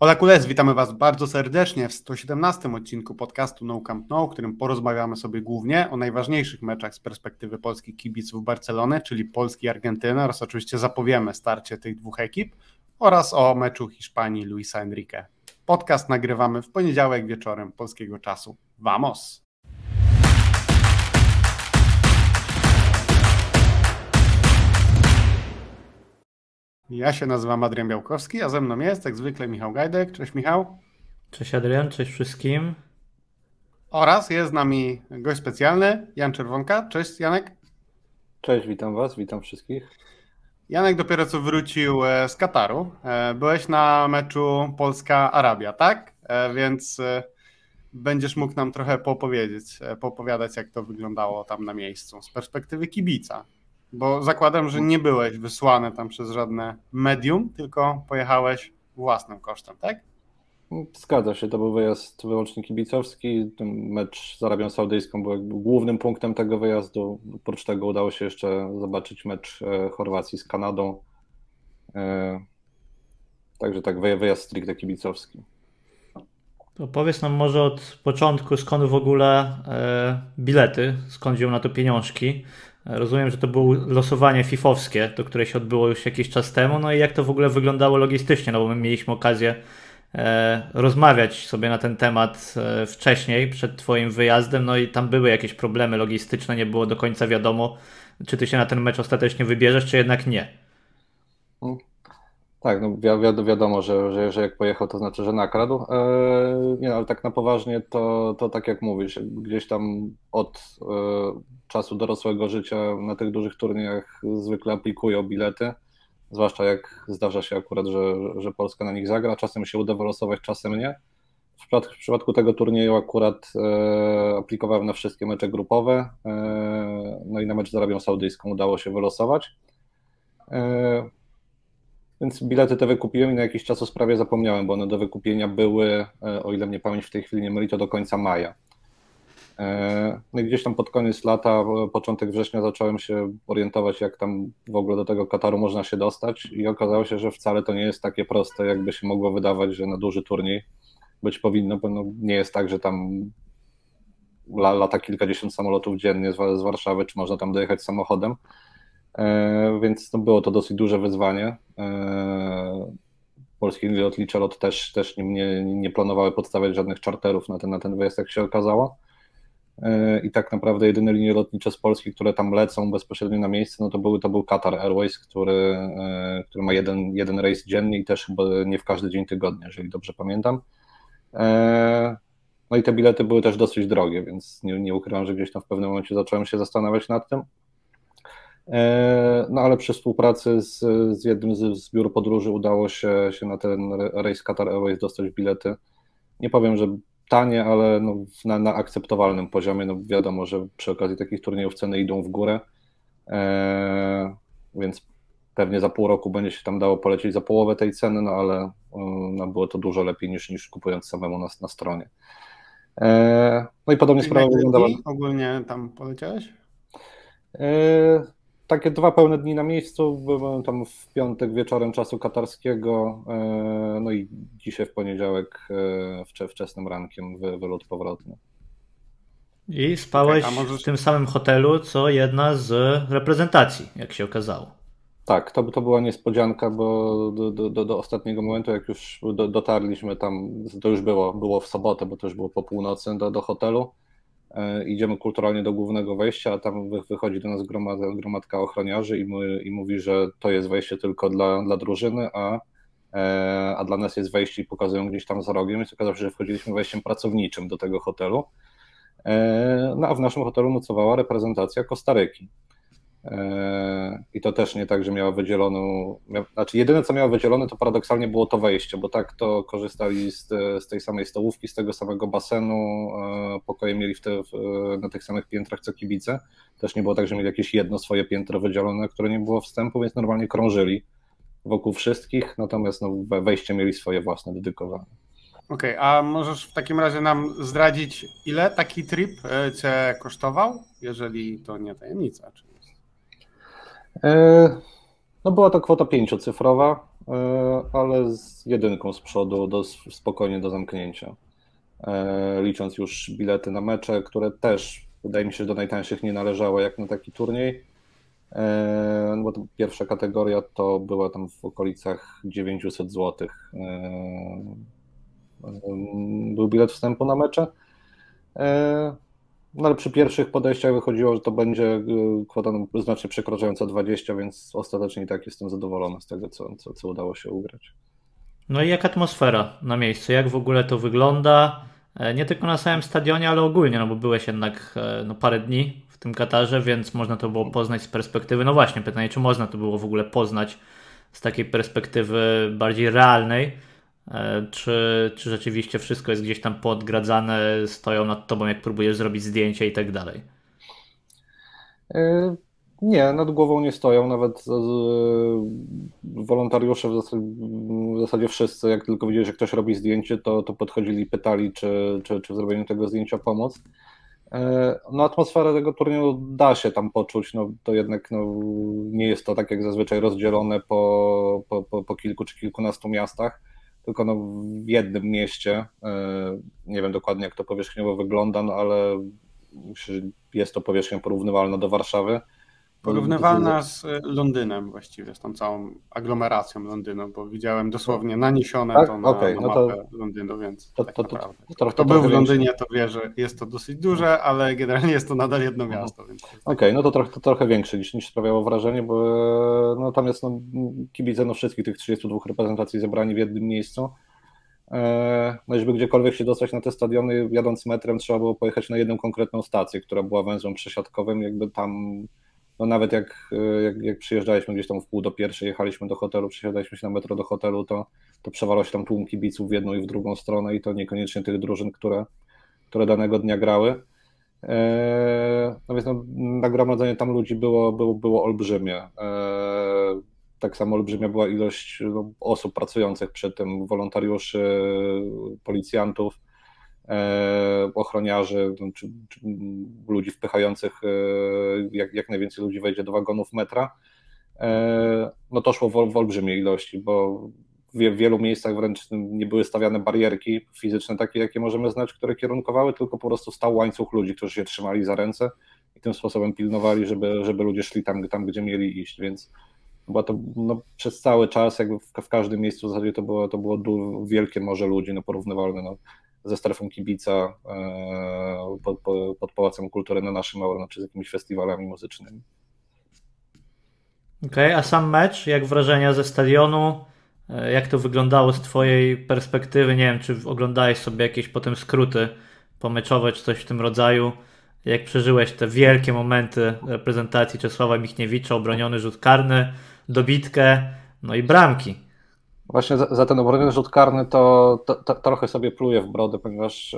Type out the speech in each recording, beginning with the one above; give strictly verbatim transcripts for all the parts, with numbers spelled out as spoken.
Hola Kules, witamy Was bardzo serdecznie w sto siedemnastym odcinku podcastu No Camp No, w którym porozmawiamy sobie głównie o najważniejszych meczach z perspektywy polskich kibiców Barcelony, czyli Polski i Argentyny, oraz oczywiście zapowiemy starcie tych dwóch ekip oraz o meczu Hiszpanii Luisa Enrique. Podcast nagrywamy w poniedziałek wieczorem polskiego czasu. Vamos! Ja się nazywam Adrian Białkowski, a ze mną jest jak zwykle Michał Gajdek. Cześć Michał. Cześć Adrian, cześć wszystkim. Oraz jest z nami gość specjalny, Jan Czerwonka. Cześć Janek. Cześć, witam Was, witam wszystkich. Janek dopiero co wrócił z Kataru. Byłeś na meczu Polska-Arabia, tak? Więc będziesz mógł nam trochę poopowiedzieć, poopowiadać jak to wyglądało tam na miejscu z perspektywy kibica. Bo zakładam, że nie byłeś wysłany tam przez żadne medium, tylko pojechałeś własnym kosztem, tak? Zgadza się, to był wyjazd wyłącznie kibicowski. Ten mecz z Arabią Saudyjską był jakby głównym punktem tego wyjazdu. Oprócz tego udało się jeszcze zobaczyć mecz Chorwacji z Kanadą. Także tak, wyjazd stricte kibicowski. To powiedz nam może od początku, skąd w ogóle bilety, skąd wziął na to pieniążki. Rozumiem, że to było losowanie fifowskie, to które się odbyło już jakiś czas temu, no i jak to w ogóle wyglądało logistycznie, no bo my mieliśmy okazję e, rozmawiać sobie na ten temat e, wcześniej, przed Twoim wyjazdem, no i tam były jakieś problemy logistyczne, nie było do końca wiadomo, czy Ty się na ten mecz ostatecznie wybierzesz, czy jednak nie. Hmm. Tak, no wi- wiadomo, że, że, że jak pojechał, to znaczy, że nakradł. Eee, nie, ale tak na poważnie to, to tak jak mówisz, gdzieś tam od e, czasu dorosłego życia na tych dużych turniejach zwykle aplikują bilety, zwłaszcza jak zdarza się akurat, że, że Polska na nich zagra. Czasem się uda wylosować, czasem nie. W przypadku tego turnieju akurat e, aplikowałem na wszystkie mecze grupowe, e, no i na mecz z Arabią Saudyjską udało się wylosować. E, Więc bilety te wykupiłem i na jakiś czas o sprawie zapomniałem, bo one do wykupienia były, o ile mnie pamięć w tej chwili nie myli, to do końca maja. No i gdzieś tam pod koniec lata, początek września zacząłem się orientować, jak tam w ogóle do tego Kataru można się dostać i okazało się, że wcale to nie jest takie proste, jakby się mogło wydawać, że na duży turniej być powinno, bo no nie jest tak, że tam lata kilkadziesiąt samolotów dziennie z Warszawy, czy można tam dojechać samochodem. Więc to było to dosyć duże wyzwanie. Polskie Linie Lotnicze LOT też, też nie, nie planowały podstawiać żadnych czarterów na ten, na ten wyjazd, jak się okazało. I tak naprawdę jedyne linie lotnicze z Polski, które tam lecą bezpośrednio na miejsce, no to, był, to był Qatar Airways, który, który ma jeden, jeden rejs dziennie i też chyba nie w każdy dzień tygodnia, jeżeli dobrze pamiętam. No i te bilety były też dosyć drogie, więc nie, nie ukrywam, że gdzieś tam w pewnym momencie zacząłem się zastanawiać nad tym. No ale przy współpracy z, z jednym z, z biur podróży udało się, się na ten rejs Qatar Airways dostać bilety. Nie powiem, że tanie, ale no na, na akceptowalnym poziomie. No wiadomo, że przy okazji takich turniejów ceny idą w górę, e, więc pewnie za pół roku będzie się tam dało polecieć za połowę tej ceny, no ale no, było to dużo lepiej niż, niż kupując samemu na, na stronie. E, no i podobnie sprawa wyglądała. Ogólnie tam poleciałeś? E, Takie dwa pełne dni na miejscu, byłem tam w piątek wieczorem czasu katarskiego, no i dzisiaj w poniedziałek wczesnym rankiem wylot powrotny. I spałeś tak, możesz... w tym samym hotelu, co jedna z reprezentacji, jak się okazało. Tak, to, to była niespodzianka, bo do, do, do ostatniego momentu, jak już do, dotarliśmy tam, to już było, było w sobotę, bo to już było po północy do, do hotelu. Idziemy kulturalnie do głównego wejścia, a tam wychodzi do nas gromad, gromadka ochroniarzy i, my, i mówi, że to jest wejście tylko dla, dla drużyny, a, a dla nas jest wejście i pokazują gdzieś tam za rogiem. I okazało się, że wchodziliśmy wejściem pracowniczym do tego hotelu, no a w naszym hotelu nocowała reprezentacja Kostaryki. I to też nie tak, że miała wydzieloną, znaczy jedyne co miała wydzielone to paradoksalnie było to wejście, bo tak to korzystali z, z tej samej stołówki, z tego samego basenu, pokoje mieli w te, w, na tych samych piętrach co kibice, też nie było tak, że mieli jakieś jedno swoje piętro wydzielone, które nie było wstępu, więc normalnie krążyli wokół wszystkich, natomiast no, wejście mieli swoje własne, dedykowane. Okej, okay, a możesz w takim razie nam zdradzić, ile taki trip Cię kosztował, jeżeli to nie tajemnica, czy... No była to kwota pięciocyfrowa, ale z jedynką z przodu do, spokojnie do zamknięcia. Licząc już bilety na mecze, które też wydaje mi się do najtańszych nie należały jak na taki turniej, bo pierwsza kategoria to była tam w okolicach dziewięćset złotych. Był bilet wstępu na mecze, no ale przy pierwszych podejściach wychodziło, że to będzie kwota znacznie przekraczająca dwadzieścia, więc ostatecznie i tak jestem zadowolony z tego, co, co, co udało się ugrać. No i jak atmosfera na miejscu, jak w ogóle to wygląda, nie tylko na samym stadionie, ale ogólnie, no bo byłeś jednak no, parę dni w tym Katarze, więc można to było poznać z perspektywy, no właśnie pytanie, czy można to było w ogóle poznać z takiej perspektywy bardziej realnej, czy, czy rzeczywiście wszystko jest gdzieś tam podgradzane, stoją nad tobą, jak próbujesz zrobić zdjęcie i tak dalej? Y- Nie, nad głową nie stoją, nawet wolontariusze w zasadzie, w zasadzie wszyscy, jak tylko widzieli, że ktoś robi zdjęcie, to, to podchodzili i pytali, czy, czy, czy w zrobieniu tego zdjęcia pomóc. No atmosferę tego turnieju da się tam poczuć, no to jednak no, nie jest to tak jak zazwyczaj rozdzielone po, po, po, po kilku czy kilkunastu miastach, tylko no, w jednym mieście, nie wiem dokładnie jak to powierzchniowo wygląda, no ale jest to powierzchnia porównywalna do Warszawy. Porównywalna z Londynem właściwie, z tą całą aglomeracją Londynu, bo widziałem dosłownie naniesione tak? to na, okay, na no mapę to, Londynu, więc to, tak to, to, naprawdę. To, to, to, Kto to był w Londynie, to wie, że jest to dosyć duże, ale generalnie jest to nadal jedno miasto. Więc... Okej, okay, no to trochę, to trochę większe niż, niż sprawiało wrażenie, bo no, tam jest no, kibice no, wszystkich tych trzydziestu dwóch reprezentacji zebrani w jednym miejscu. No i żeby gdziekolwiek się dostać na te stadiony, jadąc metrem trzeba było pojechać na jedną konkretną stację, która była węzłem przesiadkowym, jakby tam... No nawet jak, jak, jak przyjeżdżaliśmy gdzieś tam w pół do pierwszej, jechaliśmy do hotelu, przesiadaliśmy się na metro do hotelu, to, to przewarło się tam tłum kibiców w jedną i w drugą stronę i to niekoniecznie tych drużyn, które, które danego dnia grały. Eee, no więc no, nagromadzenie tam ludzi było, było, było olbrzymie. Eee, tak samo olbrzymia była ilość no, osób pracujących przy tym, wolontariuszy, policjantów, ochroniarzy, czy, czy ludzi wpychających, jak, jak najwięcej ludzi wejdzie do wagonów metra, no to szło w, w olbrzymiej ilości, bo w, w wielu miejscach wręcz nie były stawiane barierki fizyczne takie, jakie możemy znać, które kierunkowały, tylko po prostu stał łańcuch ludzi, którzy się trzymali za ręce i tym sposobem pilnowali, żeby, żeby ludzie szli tam, tam, gdzie mieli iść, więc była to no, przez cały czas, jakby w, w każdym miejscu w zasadzie to było, to było du- wielkie morze ludzi, no porównywalne, no. ze strefą kibica pod, pod Pałacem Kultury na naszym Małym, czy z jakimiś festiwalami muzycznymi. Okej, okay, a sam mecz, jak wrażenia ze stadionu, jak to wyglądało z twojej perspektywy? Nie wiem, czy oglądałeś sobie jakieś potem skróty pomeczowe, czy coś w tym rodzaju? Jak przeżyłeś te wielkie momenty reprezentacji Czesława Michniewicza, obroniony rzut karny, dobitkę, no i bramki? Właśnie za, za ten obroniony rzut karny to, to, to trochę sobie pluję w brodę, ponieważ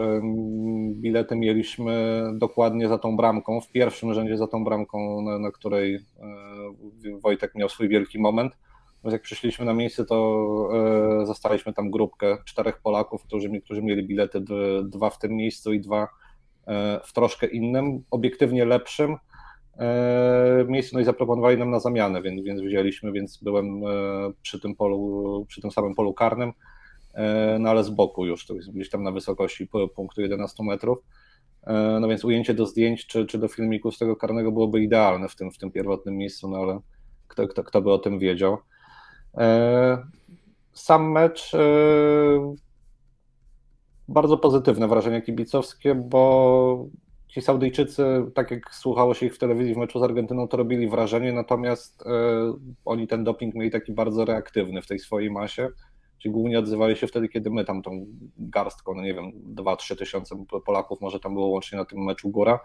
bilety mieliśmy dokładnie za tą bramką, w pierwszym rzędzie za tą bramką, na, na której Wojtek miał swój wielki moment. Więc jak przyszliśmy na miejsce, to zastaliśmy tam grupkę czterech Polaków, którzy, którzy mieli bilety dwa w tym miejscu i dwa w troszkę innym, obiektywnie lepszym miejscu, no i zaproponowali nam na zamianę, więc, więc wzięliśmy, więc byłem przy tym polu, przy tym samym polu karnym, no ale z boku już, to jest gdzieś tam na wysokości punktu jedenastu metrów, no więc ujęcie do zdjęć czy, czy do filmików z tego karnego byłoby idealne w tym, w tym pierwotnym miejscu, no ale kto, kto, kto by o tym wiedział. Sam mecz, bardzo pozytywne wrażenie kibicowskie, bo ci Saudyjczycy, tak jak słuchało się ich w telewizji w meczu z Argentyną, to robili wrażenie, natomiast y, oni ten doping mieli taki bardzo reaktywny w tej swojej masie, czyli głównie odzywali się wtedy, kiedy my tam tą garstką, no nie wiem, dwa trzy tysiące Polaków może tam było łącznie na tym meczu góra,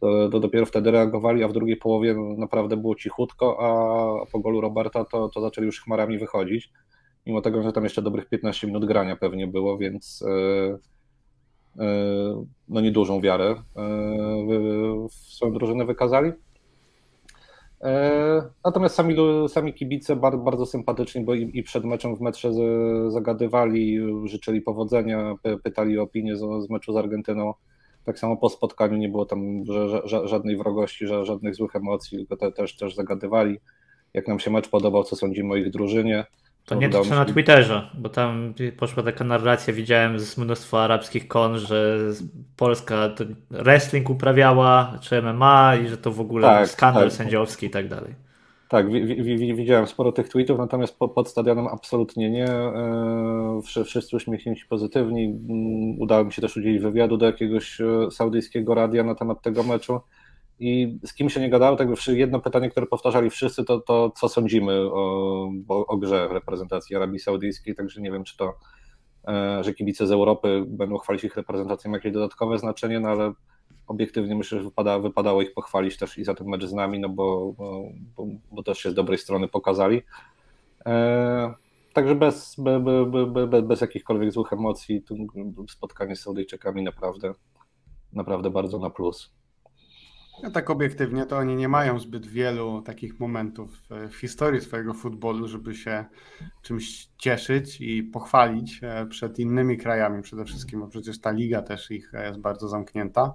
to, to dopiero wtedy reagowali, a w drugiej połowie naprawdę było cichutko, a po golu Roberta to, to zaczęli już chmarami wychodzić, mimo tego, że tam jeszcze dobrych piętnaście minut grania pewnie było, więc... Y, no niedużą wiarę w swoją drużynę wykazali. Natomiast sami, sami kibice bardzo, bardzo sympatyczni, bo i przed meczem w metrze zagadywali, życzyli powodzenia, pytali o opinię z meczu z Argentyną. Tak samo po spotkaniu nie było tam żadnej wrogości, żadnych złych emocji, tylko też, też zagadywali, jak nam się mecz podobał, co sądzimy o ich drużynie. To nie to, co na Twitterze, bo tam poszła taka narracja, widziałem z mnóstwa arabskich kon, że Polska to wrestling uprawiała, czy M M A i że to w ogóle tak, skandal tak. sędziowski i tak dalej. Tak, w, w, widziałem sporo tych tweetów, natomiast pod stadionem absolutnie nie. Wszyscy uśmiechnięci pozytywni. Udało mi się też udzielić wywiadu do jakiegoś saudyjskiego radia na temat tego meczu. I z kim się nie gadało, tak jedno pytanie, które powtarzali wszyscy, to, to co sądzimy o, o, o grze reprezentacji Arabii Saudyjskiej, także nie wiem, czy to, że kibice z Europy będą chwalić ich reprezentację, ma jakieś dodatkowe znaczenie, no ale obiektywnie myślę, że wypada, wypadało ich pochwalić też i za ten mecz z nami, no bo, bo, bo też się z dobrej strony pokazali. E, także bez, be, be, be, be, bez jakichkolwiek złych emocji spotkanie z Saudyjczykami naprawdę, naprawdę bardzo na plus. No tak obiektywnie to oni nie mają zbyt wielu takich momentów w historii swojego futbolu, żeby się czymś cieszyć i pochwalić przed innymi krajami przede wszystkim, bo przecież ta liga też ich jest bardzo zamknięta.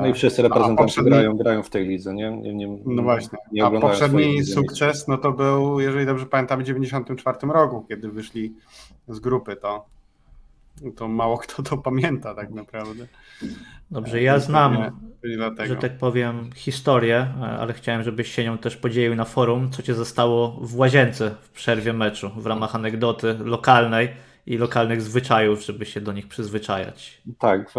No i wszyscy reprezentanci poprzedni... grają, grają w tej lidze, nie? nie, nie no właśnie, nie a poprzedni sukces no to był, jeżeli dobrze pamiętam, w dziewięćdziesiątym czwartym roku, kiedy wyszli z grupy, to... To mało kto to pamięta tak naprawdę. Dobrze, ja znam, że tak powiem, historię, ale chciałem, żebyś się nią też podzielił na forum, co cię zostało w łazience w przerwie meczu, w ramach anegdoty lokalnej i lokalnych zwyczajów, żeby się do nich przyzwyczajać. Tak,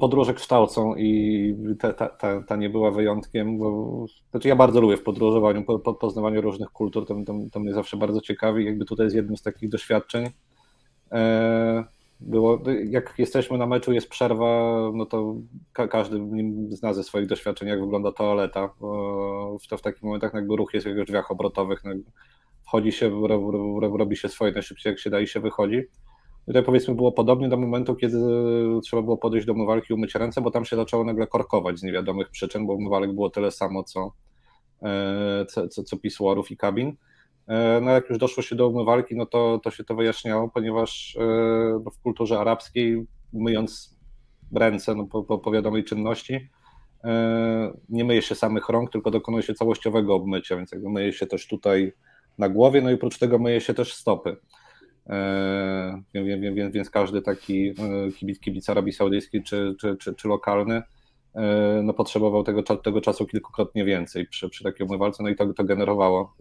podróże kształcą i ta, ta, ta nie była wyjątkiem, bo znaczy ja bardzo lubię w podróżowaniu, po poznawaniu różnych kultur, to, to, to mnie zawsze bardzo ciekawi, jakby tutaj jest jednym z takich doświadczeń. Było, jak jesteśmy na meczu, jest przerwa, no to ka- każdy zna ze swoich doświadczeń, jak wygląda toaleta. To w takich momentach jakby ruch jest w jakichś drzwiach obrotowych, no, wchodzi się, ro- ro- robi się swoje najszybciej jak się da i się wychodzi. Tutaj powiedzmy było podobnie do momentu, kiedy trzeba było podejść do umywalki i umyć ręce, bo tam się zaczęło nagle korkować z niewiadomych przyczyn, bo umywalek było tyle samo co, co, co, co pisuarów i kabin. No jak już doszło się do umywalki, no to, to się to wyjaśniało, ponieważ no, w kulturze arabskiej myjąc ręce no, po, po, po wiadomej czynności nie myje się samych rąk, tylko dokonuje się całościowego obmycia, więc jakby myje się też tutaj na głowie, no i oprócz tego myje się też stopy. Więc, więc każdy taki kibic, kibic Arabii Saudyjskiej czy, czy, czy, czy lokalny no potrzebował tego, tego czasu kilkukrotnie więcej przy, przy takiej umywalce, no i to, to generowało,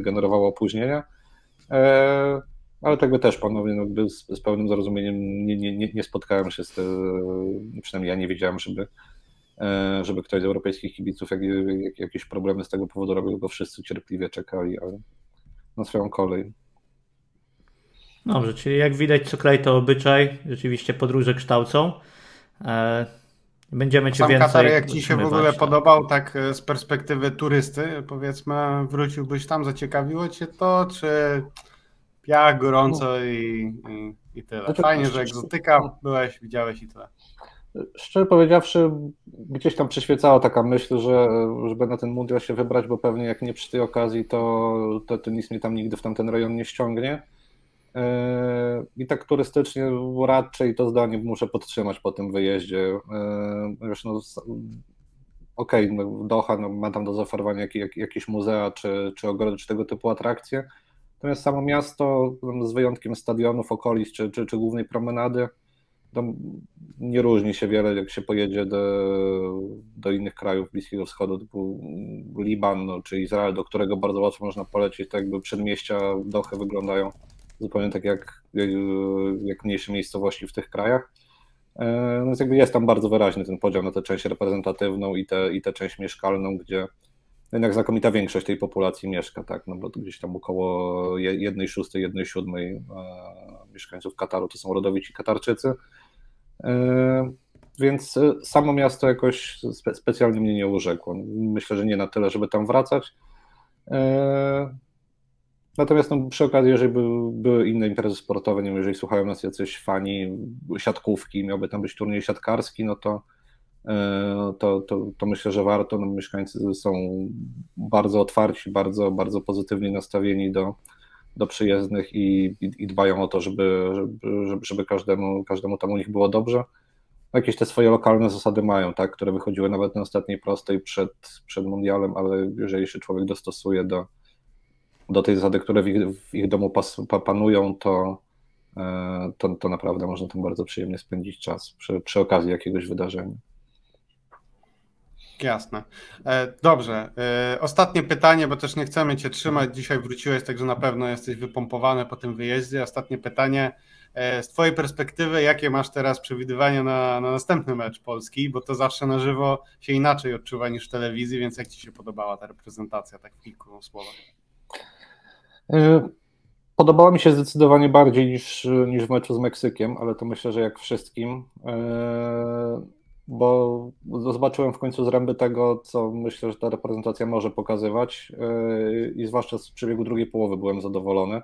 generowało opóźnienia, ale tak by też panowie no z, z pełnym zrozumieniem nie, nie, nie spotkałem się z tym, przynajmniej ja nie wiedziałem, żeby, żeby ktoś z europejskich kibiców jak, jak, jakieś problemy z tego powodu robił, bo wszyscy cierpliwie czekali ale na swoją kolej. Dobrze, czyli jak widać co kraj to obyczaj, rzeczywiście podróże kształcą. Będziemy cię sam więcej Katar, jak ci się w ogóle podobał, tak z perspektywy turysty, powiedzmy, wróciłbyś tam, zaciekawiło cię to, czy piach, gorąco i, i, i tyle. Fajnie, że egzotyka byłeś, widziałeś i tyle. Szczerze powiedziawszy, gdzieś tam przyświecała taka myśl, że żeby na ten mundial się wybrać, bo pewnie jak nie przy tej okazji, to, to, to nic mnie tam nigdy w tamten rejon nie ściągnie. I tak turystycznie raczej to zdanie muszę podtrzymać po tym wyjeździe. Wiesz, no, okej, okay, Doha no, ma tam do zaoferowania jak, jak, jakieś muzea czy, czy ogrody, czy tego typu atrakcje. Natomiast samo miasto, z wyjątkiem stadionów, okolic czy, czy, czy głównej promenady, nie różni się wiele, jak się pojedzie do, do innych krajów Bliskiego Wschodu, typu Liban no, czy Izrael, do którego bardzo łatwo można polecieć. Tak jakby przedmieścia Dohy wyglądają zupełnie tak jak, jak mniejsze miejscowości w tych krajach. No więc jakby jest tam bardzo wyraźny ten podział na tę część reprezentatywną i tę, i tę część mieszkalną, gdzie jednak znakomita większość tej populacji mieszka, tak? No bo gdzieś tam około jednej szóstej, jednej siódmej mieszkańców Kataru to są rodowici Katarczycy. Więc samo miasto jakoś spe, specjalnie mnie nie urzekło. Myślę, że nie na tyle, żeby tam wracać. Natomiast no, przy okazji, jeżeli by były inne imprezy sportowe, nie wiem, jeżeli słuchają nas jacyś fani siatkówki, miałby tam być turniej siatkarski, no to, to, to, to myślę, że warto. No, mieszkańcy są bardzo otwarci, bardzo, bardzo pozytywnie nastawieni do, do przyjezdnych i, i, i dbają o to, żeby, żeby, żeby każdemu, każdemu tam u nich było dobrze. Jakieś te swoje lokalne zasady mają, tak, które wychodziły nawet na ostatniej prostej przed, przed mundialem, ale jeżeli się człowiek dostosuje do do tej zasady, które w ich, w ich domu pas, panują, to, to, to naprawdę można tam bardzo przyjemnie spędzić czas przy, przy okazji jakiegoś wydarzenia. Jasne. Dobrze. Ostatnie pytanie, bo też nie chcemy Cię trzymać. Dzisiaj wróciłeś, także na pewno jesteś wypompowany po tym wyjeździe. Ostatnie pytanie. Z Twojej perspektywy, jakie masz teraz przewidywania na, na następny mecz Polski? Bo to zawsze na żywo się inaczej odczuwa niż w telewizji, więc jak Ci się podobała ta reprezentacja, tak w kilku słowach? Podobała mi się zdecydowanie bardziej niż, niż w meczu z Meksykiem, ale to myślę, że jak wszystkim, bo zobaczyłem w końcu zręby tego, co myślę, że ta reprezentacja może pokazywać i zwłaszcza z przebiegu drugiej połowy byłem zadowolony.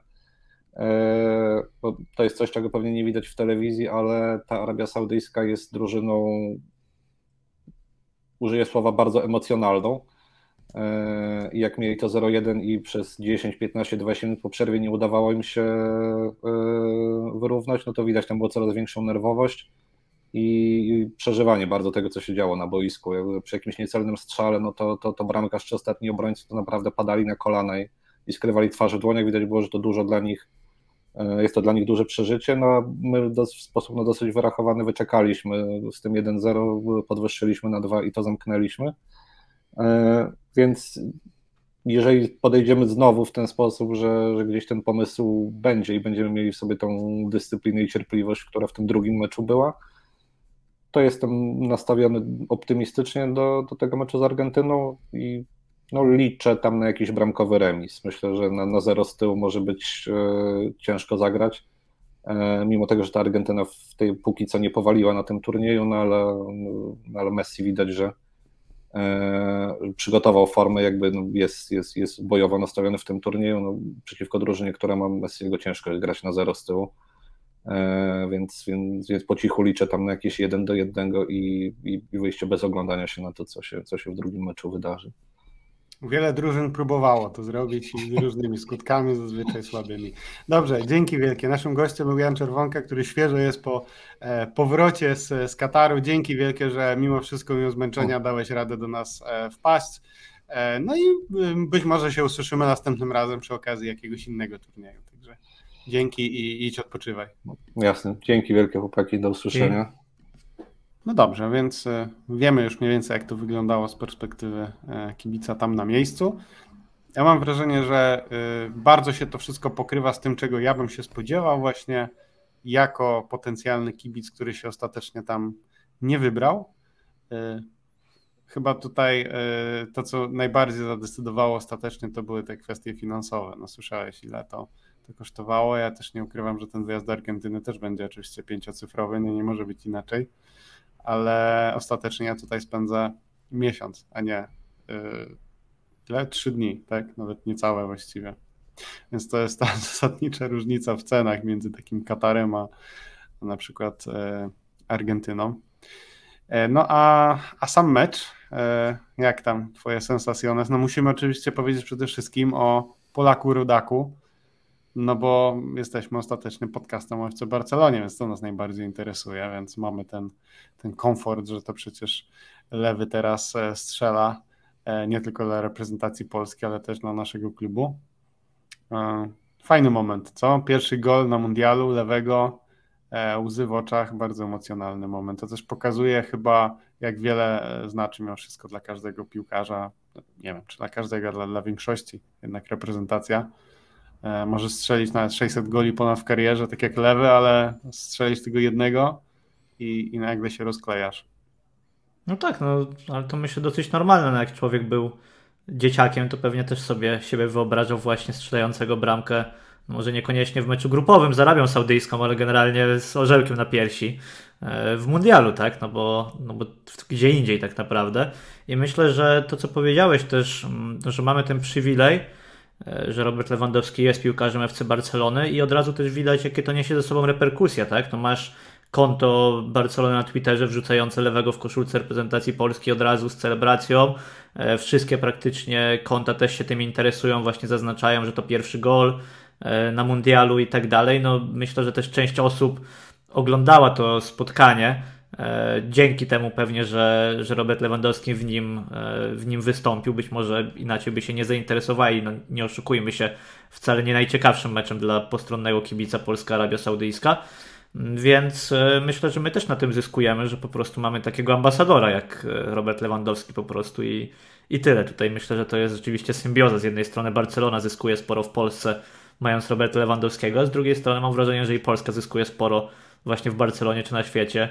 To jest coś, czego pewnie nie widać w telewizji, ale ta Arabia Saudyjska jest drużyną, użyję słowa, bardzo emocjonalną. Jak mieli to zero jeden i przez dziesięć, piętnaście, dwadzieścia minut po przerwie nie udawało im się wyrównać, no to widać, tam było coraz większą nerwowość i przeżywanie bardzo tego, co się działo na boisku. Jakby przy jakimś niecelnym strzale, no to, to, to bramkarz czy ostatni obrońcy to naprawdę padali na kolana i, i skrywali twarze w dłoniach. Widać było, że to dużo dla nich, jest to dla nich duże przeżycie, no a my w sposób no, dosyć wyrachowany wyczekaliśmy z tym jeden zero, podwyższyliśmy na dwa i to zamknęliśmy. Więc jeżeli podejdziemy znowu w ten sposób, że, że gdzieś ten pomysł będzie i będziemy mieli w sobie tą dyscyplinę i cierpliwość, która w tym drugim meczu była, to jestem nastawiony optymistycznie do, do tego meczu z Argentyną i no, liczę tam na jakiś bramkowy remis. Myślę, że na, na zero z tyłu może być e, ciężko zagrać, e, mimo tego, że ta Argentyna w tej póki co nie powaliła na tym turnieju, no ale, no, ale Messi widać, że e, przygotował formę, jakby no, jest, jest, jest bojowo nastawiony w tym turnieju. No, przeciwko drużynie, która ma Messiego, ciężko grać na zero z tyłu. Więc, więc, więc po cichu liczę tam na jakieś jeden do jednego i, i, i wyjście bez oglądania się na to, co się, co się w drugim meczu wydarzy. Wiele drużyn próbowało to zrobić i z różnymi skutkami, zazwyczaj słabymi. Dobrze, dzięki wielkie. Naszym gościem był Jan Czerwonka, który świeżo jest po e, powrocie z, z Kataru. Dzięki wielkie, że mimo wszystko mimo zmęczenia dałeś radę do nas e, wpaść. E, no i być może się usłyszymy następnym razem przy okazji jakiegoś innego turnieju. Także dzięki i idź odpoczywaj. Jasne, dzięki wielkie chłopaki, do usłyszenia. No dobrze, więc wiemy już mniej więcej, jak to wyglądało z perspektywy kibica tam na miejscu. Ja mam wrażenie, że bardzo się to wszystko pokrywa z tym, czego ja bym się spodziewał właśnie jako potencjalny kibic, który się ostatecznie tam nie wybrał. Chyba tutaj to, co najbardziej zadecydowało ostatecznie, to były te kwestie finansowe. No słyszałeś, ile to to kosztowało. Ja też nie ukrywam, że ten wyjazd do Argentyny też będzie oczywiście pięciocyfrowy, nie, nie może być inaczej, ale ostatecznie ja tutaj spędzę miesiąc, a nie yy, tyle? Trzy dni, tak? Nawet niecałe właściwie. Więc to jest ta zasadnicza różnica w cenach między takim Katarem a, a na przykład yy, Argentyną. No a, a sam mecz, yy, jak tam twoje sensacjones? No musimy oczywiście powiedzieć przede wszystkim o Polaku Rudaku, no bo jesteśmy ostatecznie podcastem o F C Barcelonie, więc to nas najbardziej interesuje, więc mamy ten, ten komfort, że to przecież Lewy teraz strzela nie tylko dla reprezentacji Polski, ale też dla naszego klubu. Fajny moment, co? Pierwszy gol na mundialu Lewego, łzy w oczach, bardzo emocjonalny moment. To też pokazuje chyba, jak wiele znaczy miał wszystko dla każdego piłkarza, nie wiem, czy dla każdego, dla, dla większości jednak reprezentacja. Może strzelić nawet sześćset goli ponad w karierze, tak jak Lewy, ale strzelić tego jednego i, i nagle się rozklejasz. No tak, no, ale to myślę dosyć normalne. No, jak człowiek był dzieciakiem, to pewnie też sobie siebie wyobrażał właśnie strzelającego bramkę. No, może niekoniecznie w meczu grupowym z Arabią Saudyjską, ale generalnie z orzełkiem na piersi w mundialu, tak? No bo, no bo gdzie indziej tak naprawdę. I myślę, że to, co powiedziałeś też, że mamy ten przywilej, że Robert Lewandowski jest piłkarzem F C Barcelony i od razu też widać, jakie to niesie ze sobą reperkusja, tak? To masz konto Barcelony na Twitterze wrzucające Lewego w koszulce reprezentacji Polski od razu z celebracją. Wszystkie praktycznie konta też się tym interesują, właśnie zaznaczają, że to pierwszy gol na mundialu i tak dalej. No myślę, że też część osób oglądała to spotkanie Dzięki temu pewnie, że, że Robert Lewandowski w nim, w nim wystąpił. Być może inaczej by się nie zainteresowali. No, nie oszukujmy się, wcale nie najciekawszym meczem dla postronnego kibica Polska-Arabia Saudyjska. Więc myślę, że my też na tym zyskujemy, że po prostu mamy takiego ambasadora jak Robert Lewandowski po prostu i, i tyle. Tutaj myślę, że to jest rzeczywiście symbioza. Z jednej strony Barcelona zyskuje sporo w Polsce, mając Roberta Lewandowskiego, a z drugiej strony mam wrażenie, że i Polska zyskuje sporo właśnie w Barcelonie czy na świecie,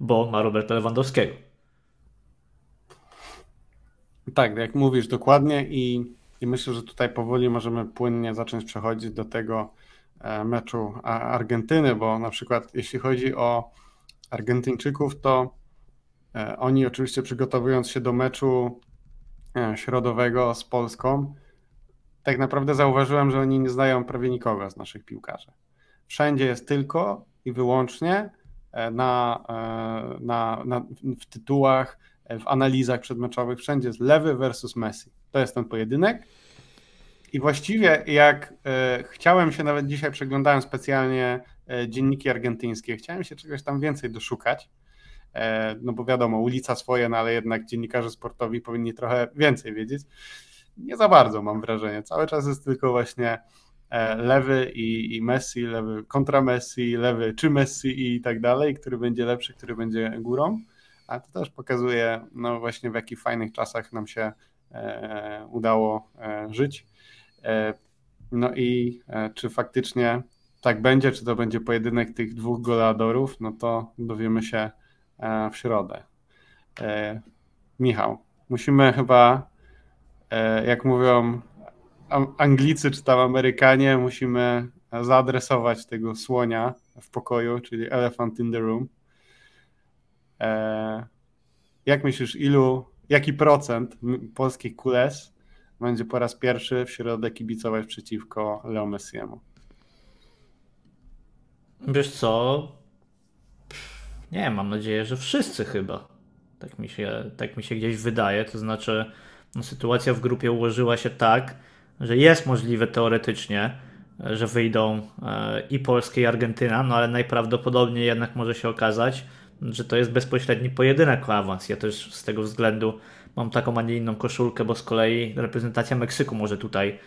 bo ma Roberta Lewandowskiego. Tak, jak mówisz dokładnie i, i myślę, że tutaj powoli możemy płynnie zacząć przechodzić do tego meczu Argentyny, bo na przykład jeśli chodzi o Argentyńczyków, to oni oczywiście przygotowując się do meczu środowego z Polską, tak naprawdę zauważyłem, że oni nie znają prawie nikogo z naszych piłkarzy. Wszędzie jest tylko i wyłącznie na, na, na, w tytułach, w analizach przedmeczowych, wszędzie jest Lewy versus Messi. To jest ten pojedynek. I właściwie jak e, chciałem się, nawet dzisiaj przeglądałem specjalnie e, dzienniki argentyńskie, chciałem się czegoś tam więcej doszukać, e, no bo wiadomo, ulica swoje, no ale jednak dziennikarze sportowi powinni trochę więcej wiedzieć. Nie za bardzo mam wrażenie, cały czas jest tylko właśnie e, Lewy i, i Messi, Lewy kontra Messi, Lewy czy Messi i tak dalej, który będzie lepszy, który będzie górą, a to też pokazuje no właśnie w jakich fajnych czasach nam się e, udało e, żyć. No i czy faktycznie tak będzie, czy to będzie pojedynek tych dwóch goleadorów, no to dowiemy się w środę. Michał, musimy chyba, jak mówią Anglicy czy tam Amerykanie, musimy zaadresować tego słonia w pokoju, czyli elephant in the room. Jak myślisz, ilu, jaki procent polskich kules będzie po raz pierwszy w środę kibicować przeciwko Leo Messiemu? Wiesz co? Nie, mam nadzieję, że wszyscy chyba. Tak mi się, tak mi się gdzieś wydaje. To znaczy, no, sytuacja w grupie ułożyła się tak, że jest możliwe teoretycznie, że wyjdą i Polska, i Argentyna, no ale najprawdopodobniej jednak może się okazać, że to jest bezpośredni pojedynek o awans. Ja też z tego względu mam taką, a nie inną koszulkę, bo z kolei reprezentacja Meksyku może tutaj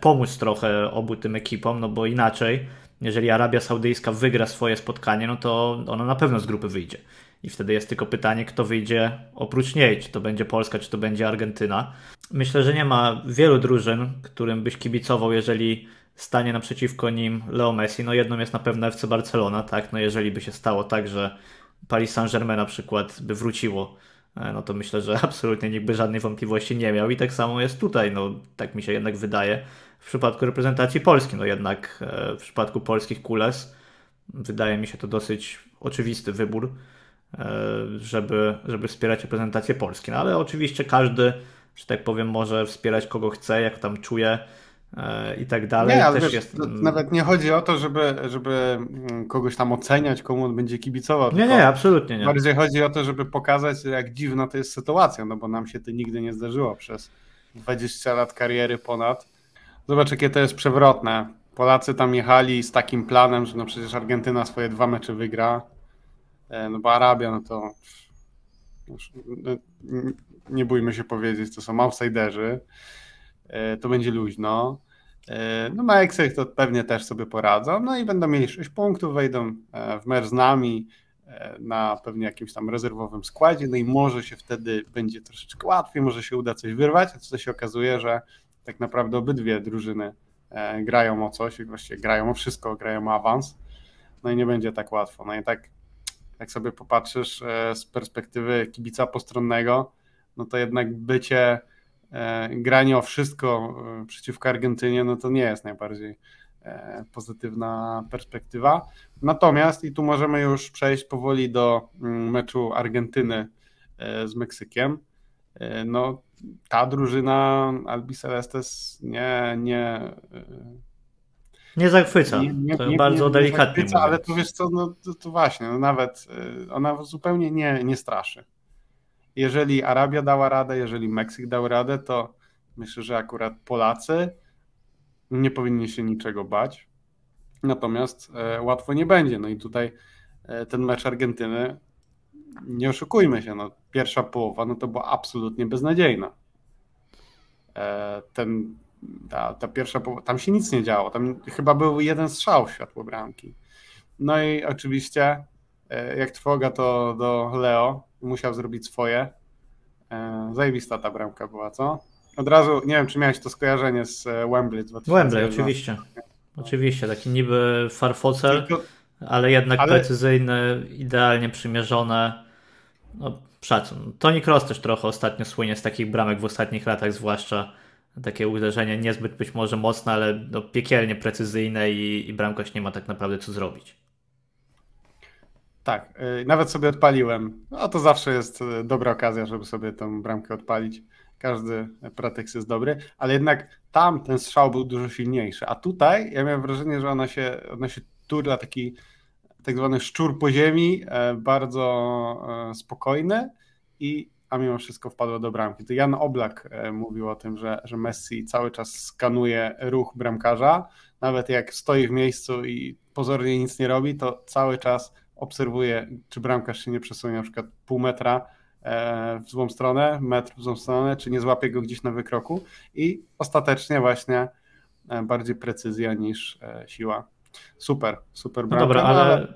pomóc trochę obu tym ekipom, no bo inaczej, jeżeli Arabia Saudyjska wygra swoje spotkanie, no to ona na pewno z grupy wyjdzie. I wtedy jest tylko pytanie, kto wyjdzie oprócz niej, czy to będzie Polska, czy to będzie Argentyna. Myślę, że nie ma wielu drużyn, którym byś kibicował, jeżeli stanie naprzeciwko nim Leo Messi. No jedną jest na pewno F C Barcelona, tak? No jeżeli by się stało tak, że Paris Saint-Germain na przykład by wróciło, no to myślę, że absolutnie nikt by żadnej wątpliwości nie miał i tak samo jest tutaj, no tak mi się jednak wydaje w przypadku reprezentacji Polski, no jednak w przypadku polskich kules wydaje mi się to dosyć oczywisty wybór, żeby, żeby wspierać reprezentację Polski, no ale oczywiście każdy, że tak powiem, może wspierać kogo chce, jak tam czuje i tak dalej. Nie, ale też wiesz, jest... Nawet nie chodzi o to, żeby, żeby kogoś tam oceniać, komu on będzie kibicował. Nie, nie, absolutnie nie. Bardziej chodzi o to, żeby pokazać, jak dziwna to jest sytuacja, no bo nam się to nigdy nie zdarzyło przez dwadzieścia lat kariery ponad. Zobacz, jakie to jest przewrotne. Polacy tam jechali z takim planem, że no przecież Argentyna swoje dwa mecze wygra, no bo Arabia, no to nie bójmy się powiedzieć, to są outsiderzy. To będzie luźno. No Meksyk to pewnie też sobie poradzą. No i będą mieli sześć punktów, wejdą w mecz z nami na pewnie jakimś tam rezerwowym składzie. No i może się wtedy będzie troszeczkę łatwiej, może się uda coś wyrwać. A co się okazuje, że tak naprawdę obydwie drużyny grają o coś i właściwie grają o wszystko, grają o awans. No i nie będzie tak łatwo. No i tak jak sobie popatrzysz z perspektywy kibica postronnego, no to jednak bycie... granie o wszystko przeciwko Argentynie, no to nie jest najbardziej pozytywna perspektywa. Natomiast, i tu możemy już przejść powoli do meczu Argentyny z Meksykiem, no ta drużyna Albicelestes nie... Nie, nie zachwyca, nie, nie, to nie, bardzo nie, nie delikatnie zachwyca, ale to wiesz co, no to, to właśnie, no nawet ona zupełnie nie, nie straszy. Jeżeli Arabia dała radę, jeżeli Meksyk dał radę, to myślę, że akurat Polacy nie powinni się niczego bać. Natomiast łatwo nie będzie. No i tutaj ten mecz Argentyny, nie oszukujmy się, no, pierwsza połowa no to była absolutnie beznadziejna. Ten, ta, ta pierwsza połowa, tam się nic nie działo, tam chyba był jeden strzał w światło bramki. No i oczywiście jak trwoga to do Leo, musiał zrobić swoje. Zajebista ta bramka była, co? Od razu, nie wiem, czy miałeś to skojarzenie z Wembley. Wembley, oczywiście. Oczywiście, taki niby farfocel, tylko, ale jednak ale... precyzyjny, idealnie przymierzone. No, szacun. Toni Kroos też trochę ostatnio słynie z takich bramek w ostatnich latach, zwłaszcza takie uderzenie niezbyt być może mocne, ale no, piekielnie precyzyjne i, i bramkarz nie ma tak naprawdę co zrobić. Tak, nawet sobie odpaliłem. No to zawsze jest dobra okazja, żeby sobie tą bramkę odpalić. Każdy pretekst jest dobry, ale jednak tam ten strzał był dużo silniejszy, a tutaj ja miałem wrażenie, że ona się, ona się turla, taki tak zwany szczur po ziemi, bardzo spokojny, i, a mimo wszystko wpadła do bramki. To Jan Oblak mówił o tym, że, że Messi cały czas skanuje ruch bramkarza, nawet jak stoi w miejscu i pozornie nic nie robi, to cały czas obserwuje, czy bramkarz się nie przesunie na przykład pół metra w złą stronę, metr w złą stronę, czy nie złapie go gdzieś na wykroku, i ostatecznie właśnie bardziej precyzja niż siła. Super, super bramka. No dobra, ale, ale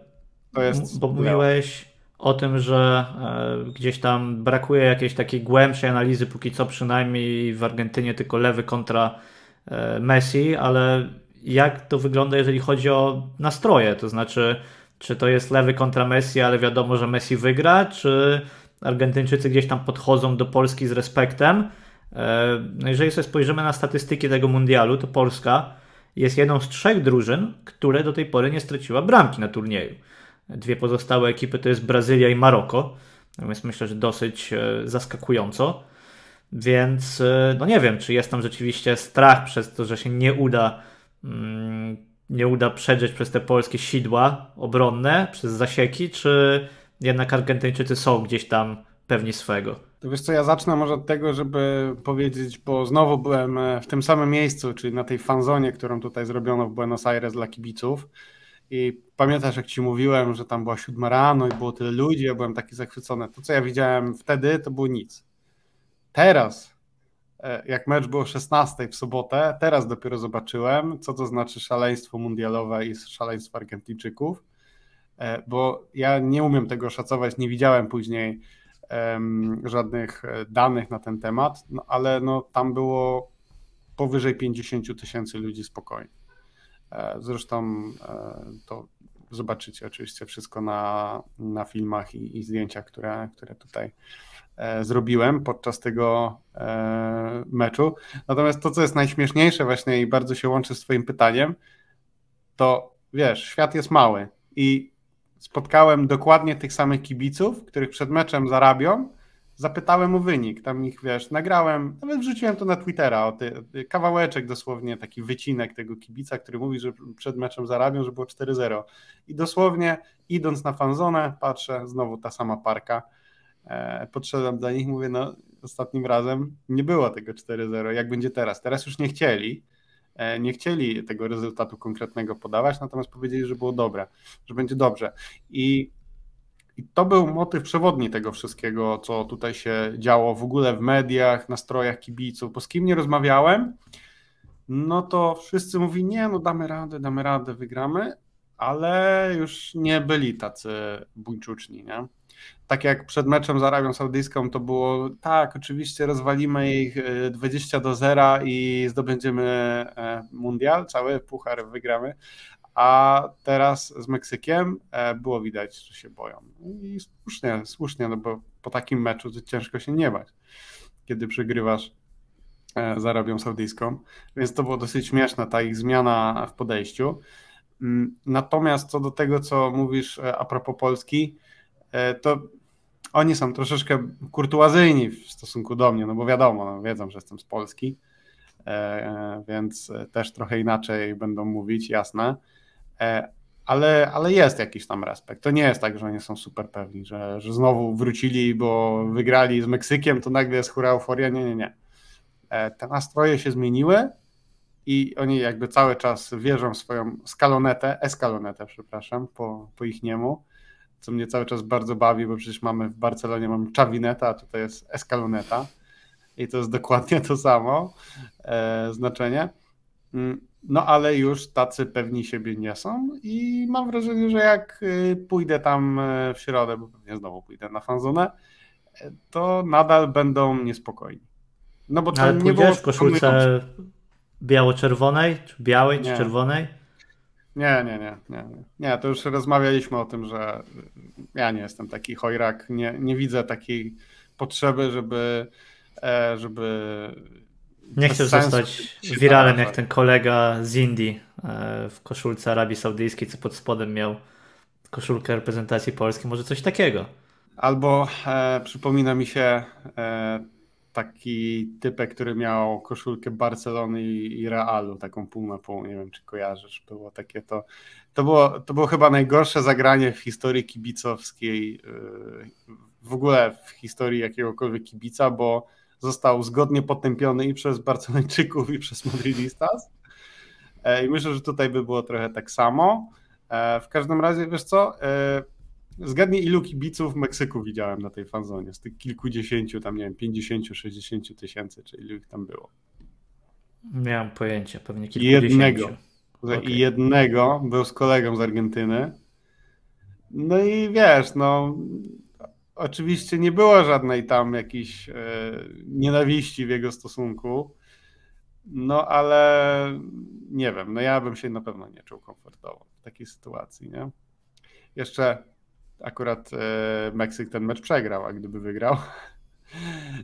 to jest... Bo mówiłeś o tym, że gdzieś tam brakuje jakiejś takiej głębszej analizy, póki co przynajmniej w Argentynie tylko lewy kontra Messi, ale jak to wygląda, jeżeli chodzi o nastroje, to znaczy czy to jest lewy kontra Messi, ale wiadomo, że Messi wygra, czy Argentyńczycy gdzieś tam podchodzą do Polski z respektem? No jeżeli sobie spojrzymy na statystyki tego mundialu, to Polska jest jedną z trzech drużyn, które do tej pory nie straciła bramki na turnieju. Dwie pozostałe ekipy to jest Brazylia i Maroko, więc myślę, że dosyć zaskakująco. Więc no nie wiem, czy jest tam rzeczywiście strach przez to, że się nie uda nie uda przedrzeć przez te polskie sidła obronne, przez zasieki, czy jednak Argentyńczycy są gdzieś tam pewni swego. To wiesz co, ja zacznę może od tego, żeby powiedzieć, bo znowu byłem w tym samym miejscu, czyli na tej fanzonie, którą tutaj zrobiono w Buenos Aires dla kibiców, i pamiętasz, jak ci mówiłem, że tam była siódma rano i było tyle ludzi, ja byłem taki zachwycony. To, co ja widziałem wtedy, to było nic. Teraz, jak mecz było o szesnastej w sobotę, teraz dopiero zobaczyłem, co to znaczy szaleństwo mundialowe i szaleństwo Argentyńczyków, bo ja nie umiem tego szacować, nie widziałem później um, żadnych danych na ten temat, no, ale no, tam było powyżej pięćdziesiąt tysięcy ludzi spokojnie. Zresztą to zobaczycie oczywiście wszystko na, na filmach i, i zdjęciach, które, które tutaj zrobiłem podczas tego meczu. Natomiast to, co jest najśmieszniejsze właśnie i bardzo się łączy z twoim pytaniem, to wiesz, świat jest mały i spotkałem dokładnie tych samych kibiców, których przed meczem z Arabią zapytałem o wynik. Tam ich, wiesz, nagrałem, nawet wrzuciłem to na Twittera, o ty, kawałeczek dosłownie, taki wycinek tego kibica, który mówi, że przed meczem z Arabią, że było cztery zero. I dosłownie idąc na fanzonę, patrzę, znowu ta sama parka. Podszedłem do nich, mówię, no ostatnim razem nie było tego cztery zero, jak będzie teraz? Teraz już nie chcieli, nie chcieli tego rezultatu konkretnego podawać, natomiast powiedzieli, że było dobre, że będzie dobrze. I, i to był motyw przewodni tego wszystkiego, co tutaj się działo w ogóle w mediach, nastrojach kibiców, bo z kim nie rozmawiałem, no to wszyscy mówi, nie, no damy radę, damy radę, wygramy, ale już nie byli tacy buńczuczni, nie? Tak jak przed meczem z Arabią Saudyjską to było, tak, oczywiście rozwalimy ich dwadzieścia do zera i zdobędziemy mundial, cały puchar wygramy, a teraz z Meksykiem było widać, że się boją. I słusznie, słusznie, no bo po takim meczu to ciężko się nie bać, kiedy przegrywasz z Arabią Saudyjską, więc to było dosyć śmieszne, ta ich zmiana w podejściu. Natomiast co do tego, co mówisz a propos Polski, to oni są troszeczkę kurtuazyjni w stosunku do mnie, no bo wiadomo, no wiedzą, że jestem z Polski, więc też trochę inaczej będą mówić, jasne, ale, ale jest jakiś tam respekt. To nie jest tak, że oni są super pewni, że, że znowu wrócili, bo wygrali z Meksykiem, to nagle jest hura euforia, nie, nie, nie. Te nastroje się zmieniły i oni jakby cały czas wierzą w swoją skalonetę, eskalonetę, przepraszam, po, po ich niemu, co mnie cały czas bardzo bawi, bo przecież mamy w Barcelonie mamy Chavineta, a tutaj jest Escaloneta i to jest dokładnie to samo e, znaczenie. No ale już tacy pewni siebie nie są i mam wrażenie, że jak pójdę tam w środę, bo pewnie znowu pójdę na fanzonę, to nadal będą niespokojni. No bo ale pójdziesz nie było w koszulce biało-czerwonej, czy białej, nie. czy czerwonej? Nie, nie, nie, nie, nie. To już rozmawialiśmy o tym, że ja nie jestem taki chojrak, nie, nie widzę takiej potrzeby, żeby... żeby nie chcesz zostać wiralem jak ten kolega z Indii w koszulce Arabii Saudyjskiej, co pod spodem miał koszulkę reprezentacji Polski, może coś takiego. Albo e, przypomina mi się e, taki typek, który miał koszulkę Barcelony i, i Realu, taką pół na pół, nie wiem czy kojarzysz, było takie to, to było, to było chyba najgorsze zagranie w historii kibicowskiej, w ogóle w historii jakiegokolwiek kibica, bo został zgodnie potępiony i przez Barcelończyków, i przez Madridistas. I myślę, że tutaj by było trochę tak samo. W każdym razie, wiesz co, zgadnij ilu kibiców w Meksyku widziałem na tej fanzonie, z tych kilkudziesięciu, tam nie wiem, pięćdziesięciu, sześćdziesięciu tysięcy, czy ilu ich tam było. Miałem pojęcie, pewnie kilkudziesięciu. Jednego. Okay. I jednego był z kolegą z Argentyny. No i wiesz, no... Oczywiście nie było żadnej tam jakiejś e, nienawiści w jego stosunku, no ale nie wiem, no ja bym się na pewno nie czuł komfortowo w takiej sytuacji, nie? Jeszcze akurat e, Meksyk ten mecz przegrał, a gdyby wygrał,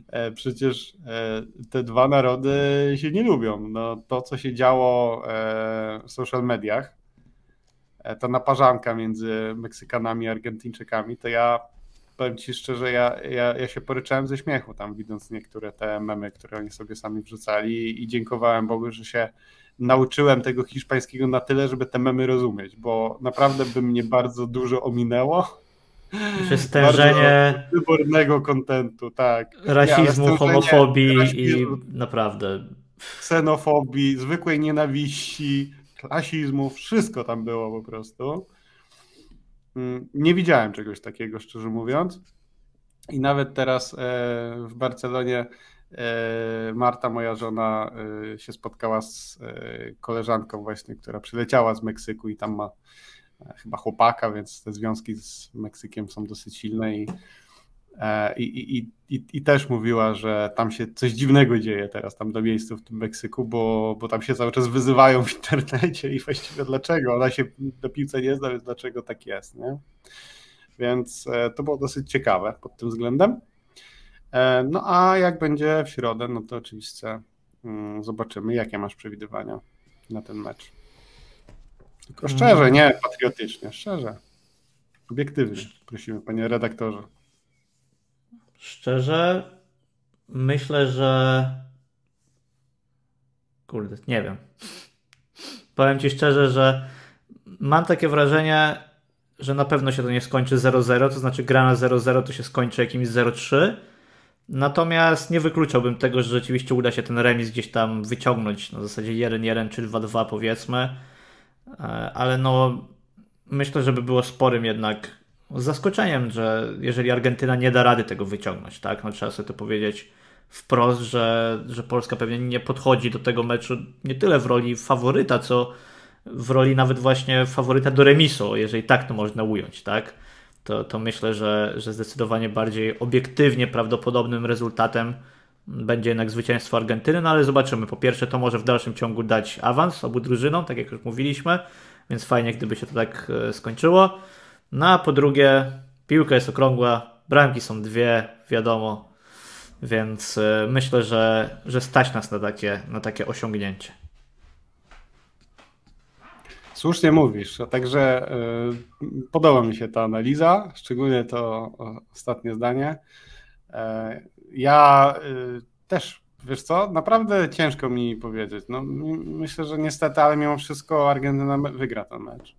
e, przecież e, te dwa narody się nie lubią. No to, co się działo e, w social mediach, e, ta naparzanka między Meksykanami a Argentyńczykami, to ja... Powiem ci szczerze, ja, ja, ja się poryczałem ze śmiechu tam, widząc niektóre te memy, które oni sobie sami wrzucali i dziękowałem Bogu, że się nauczyłem tego hiszpańskiego na tyle, żeby te memy rozumieć, bo naprawdę by mnie bardzo dużo ominęło. Przez stężenie wybornego kontentu, tak. Rasizmu, ja, homofobii rasizmu, i naprawdę. Ksenofobii, zwykłej nienawiści, klasizmu, wszystko tam było po prostu. Nie widziałem czegoś takiego, szczerze mówiąc. I nawet teraz w Barcelonie Marta, moja żona, się spotkała z koleżanką właśnie, która przyleciała z Meksyku i tam ma chyba chłopaka, więc te związki z Meksykiem są dosyć silne i, i, i, i, i też mówiła, że tam się coś dziwnego dzieje teraz tam do miejscu w tym Meksyku, bo, bo tam się cały czas wyzywają w internecie i właściwie dlaczego? Ona się do piłce nie zna, więc dlaczego tak jest, nie? Więc to było dosyć ciekawe pod tym względem. No a jak będzie w środę, no to oczywiście zobaczymy, jakie masz przewidywania na ten mecz. Tylko szczerze, nie patriotycznie, szczerze. Obiektywnie, prosimy, panie redaktorze. Szczerze, myślę, że... Kurde, nie wiem. Powiem ci szczerze, że mam takie wrażenie, że na pewno się to nie skończy zero zero, to znaczy gra na zero zero to się skończy jakimś zero trzy. Natomiast nie wykluczałbym tego, że rzeczywiście uda się ten remis gdzieś tam wyciągnąć, na zasadzie jeden jeden czy dwa dwa powiedzmy. Ale no myślę, żeby było sporym jednak... Z zaskoczeniem, że jeżeli Argentyna nie da rady tego wyciągnąć, tak? No trzeba sobie to powiedzieć wprost, że, że Polska pewnie nie podchodzi do tego meczu nie tyle w roli faworyta, co w roli nawet właśnie faworyta do remisu, jeżeli tak to można ująć, tak? To, to myślę, że, że zdecydowanie bardziej obiektywnie prawdopodobnym rezultatem będzie jednak zwycięstwo Argentyny, no ale zobaczymy. Po pierwsze, to może w dalszym ciągu dać awans obu drużynom, tak jak już mówiliśmy, więc fajnie, gdyby się to tak skończyło. No a po drugie, piłka jest okrągła, bramki są dwie, wiadomo, więc myślę, że, że stać nas na takie, na takie osiągnięcie. Słusznie mówisz, a także y, podoba mi się ta analiza, szczególnie to ostatnie zdanie. Y, ja y, też, wiesz co, naprawdę ciężko mi powiedzieć. No, myślę, że niestety, ale mimo wszystko Argentyna wygra ten mecz.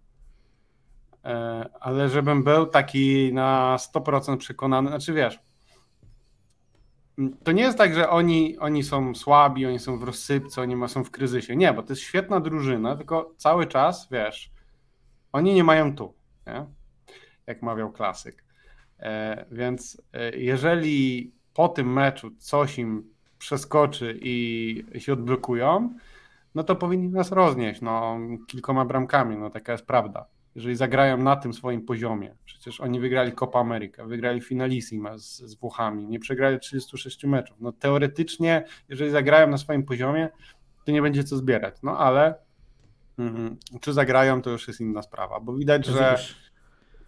Ale żebym był taki na sto procent przekonany, znaczy wiesz, to nie jest tak, że oni, oni są słabi, oni są w rozsypce, oni są w kryzysie, nie, bo to jest świetna drużyna, tylko cały czas, wiesz, oni nie mają tu, nie? jak mawiał klasyk. Więc jeżeli po tym meczu coś im przeskoczy i się odblokują, no to powinni nas roznieść no, kilkoma bramkami, no taka jest prawda. Jeżeli zagrają na tym swoim poziomie, przecież oni wygrali Copa America, wygrali Finalissima z, z Włochami, nie przegrali trzydziestu sześciu meczów. No teoretycznie, jeżeli zagrają na swoim poziomie, to nie będzie co zbierać, no ale mm, czy zagrają, to już jest inna sprawa, bo widać, że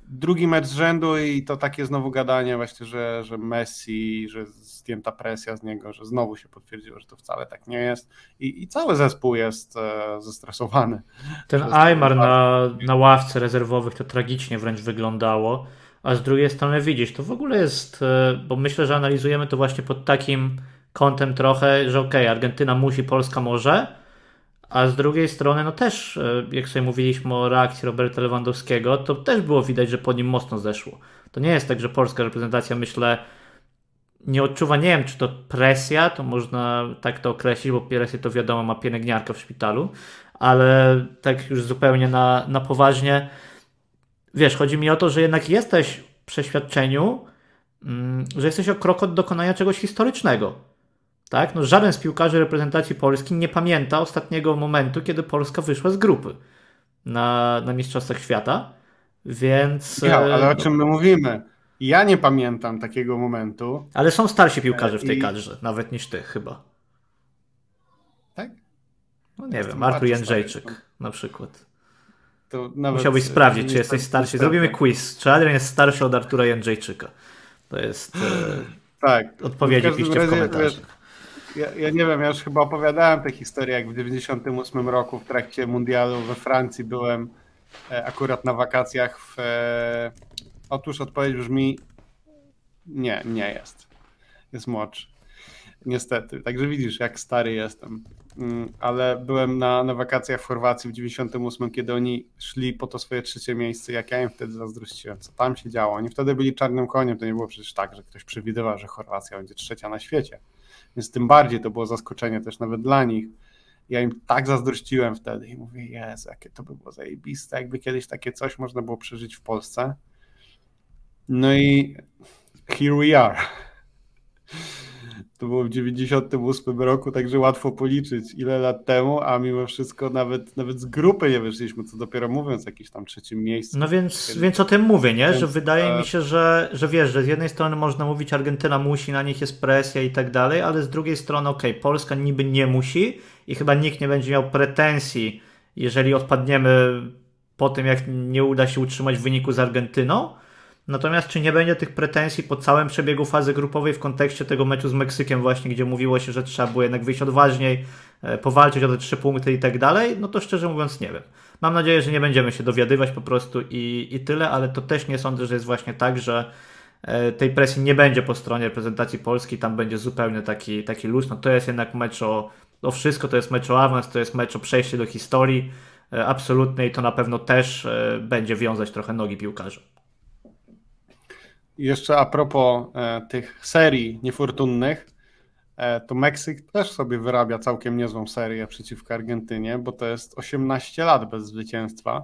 drugi mecz z rzędu i to takie znowu gadanie właśnie, że, że Messi, że zdjęta presja z niego, że znowu się potwierdziło, że to wcale tak nie jest i, i cały zespół jest e, zestresowany. Ten Aymar na, na ławce rezerwowych to tragicznie wręcz wyglądało, a z drugiej strony widzisz, to w ogóle jest, e, bo myślę, że analizujemy to właśnie pod takim kątem trochę, że okej, okay, Argentyna musi, Polska może, a z drugiej strony no też, jak sobie mówiliśmy o reakcji Roberta Lewandowskiego, to też było widać, że po nim mocno zeszło. To nie jest tak, że polska reprezentacja, myślę, nie odczuwa, nie wiem, czy to presja, to można tak to określić, bo presję to wiadomo ma pielęgniarka w szpitalu, ale tak już zupełnie na, na poważnie, wiesz, chodzi mi o to, że jednak jesteś w przeświadczeniu, że jesteś o krok od dokonania czegoś historycznego. Tak? No, żaden z piłkarzy reprezentacji Polski nie pamięta ostatniego momentu, kiedy Polska wyszła z grupy na, na Mistrzostwach Świata, więc... Ja, ale o czym my mówimy? Ja nie pamiętam takiego momentu. Ale są starsi piłkarze w tej I... kadrze, nawet niż ty chyba. Tak? No nie Jestem wiem, Artur Jędrzejczyk stary. na przykład. To nawet Musiałbyś sprawdzić, nie czy nie jesteś starszy. Zrobimy quiz, czy Adrian jest starszy od Artura Jędrzejczyka. To jest... tak. Odpowiedzi w piszcie w komentarzach. Ja, ja nie wiem, ja już chyba opowiadałem tę historię, jak w dziewięćdziesiątym ósmym roku w trakcie mundialu we Francji byłem akurat na wakacjach. W... Otóż odpowiedź brzmi nie, nie jest. Jest młodszy. Niestety. Także widzisz, jak stary jestem. Ale byłem na, na wakacjach w Chorwacji w dziewięćdziesiątym ósmym, kiedy oni szli po to swoje trzecie miejsce, jak ja im wtedy zazdrościłem, co tam się działo. Oni wtedy byli czarnym koniem, to nie było przecież tak, że ktoś przewidywał, że Chorwacja będzie trzecia na świecie. Więc tym bardziej to było zaskoczenie też nawet dla nich. Ja im tak zazdrościłem wtedy i mówię, Jezu, jakie to by było zajebiste, jakby kiedyś takie coś można było przeżyć w Polsce. No i here we are. To było w dziewięćdziesiątym ósmym roku, także łatwo policzyć ile lat temu, a mimo wszystko nawet, nawet z grupy nie wyszliśmy, co dopiero mówiąc o jakimś tam trzecim miejscu. No więc, Kiedy... więc o tym mówię, nie? Że wydaje mi się, że, że wiesz, że z jednej strony można mówić Argentyna musi, na nich jest presja i tak dalej, ale z drugiej strony okej, okay, Polska niby nie musi i chyba nikt nie będzie miał pretensji, jeżeli odpadniemy po tym, jak nie uda się utrzymać wyniku z Argentyną. Natomiast czy nie będzie tych pretensji po całym przebiegu fazy grupowej w kontekście tego meczu z Meksykiem właśnie, gdzie mówiło się, że trzeba było jednak wyjść odważniej, powalczyć o te trzy punkty i tak dalej, no to szczerze mówiąc nie wiem. Mam nadzieję, że nie będziemy się dowiadywać po prostu i, i tyle, ale to też nie sądzę, że jest właśnie tak, że tej presji nie będzie po stronie reprezentacji Polski, tam będzie zupełnie taki, taki luz, no to jest jednak mecz o, o wszystko, to jest mecz o awans, to jest mecz o przejście do historii absolutnej, to na pewno też będzie wiązać trochę nogi piłkarzy. I jeszcze a propos e, tych serii niefortunnych, e, to Meksyk też sobie wyrabia całkiem niezłą serię przeciwko Argentynie, bo to jest osiemnaście lat bez zwycięstwa.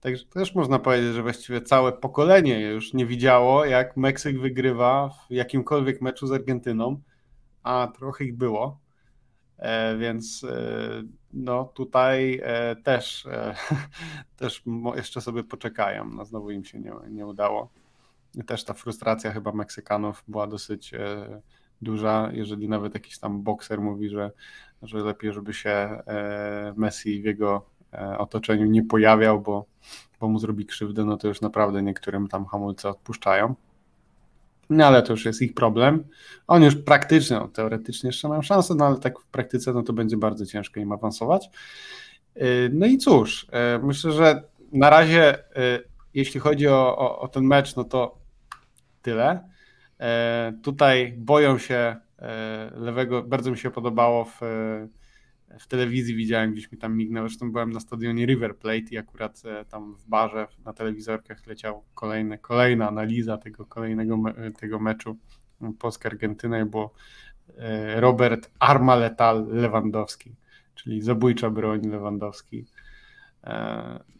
Także też można powiedzieć, że właściwie całe pokolenie już nie widziało, jak Meksyk wygrywa w jakimkolwiek meczu z Argentyną, a trochę ich było. E, więc e, no tutaj e, też, e, też jeszcze sobie poczekają. No, znowu im się nie, nie udało. I też ta frustracja chyba Meksykanów była dosyć e, duża, jeżeli nawet jakiś tam bokser mówi, że, że lepiej, żeby się e, Messi w jego e, otoczeniu nie pojawiał, bo, bo mu zrobi krzywdę, no to już naprawdę niektórym tam hamulce odpuszczają. No ale to już jest ich problem. Oni już praktycznie, no, teoretycznie jeszcze mają szansę, no ale tak w praktyce no to będzie bardzo ciężko im awansować. E, no i cóż, e, myślę, że na razie e, jeśli chodzi o, o, o ten mecz, no to tyle. E, tutaj boją się e, lewego, bardzo mi się podobało, w, w telewizji widziałem, gdzieś mi tam mignęło, zresztą byłem na stadionie River Plate i akurat e, tam w barze na telewizorkach leciał kolejny, kolejna analiza tego kolejnego me, tego meczu Polska-Argentyna, bo e, Robert Arma Letal Lewandowski, czyli zabójcza broń Lewandowski.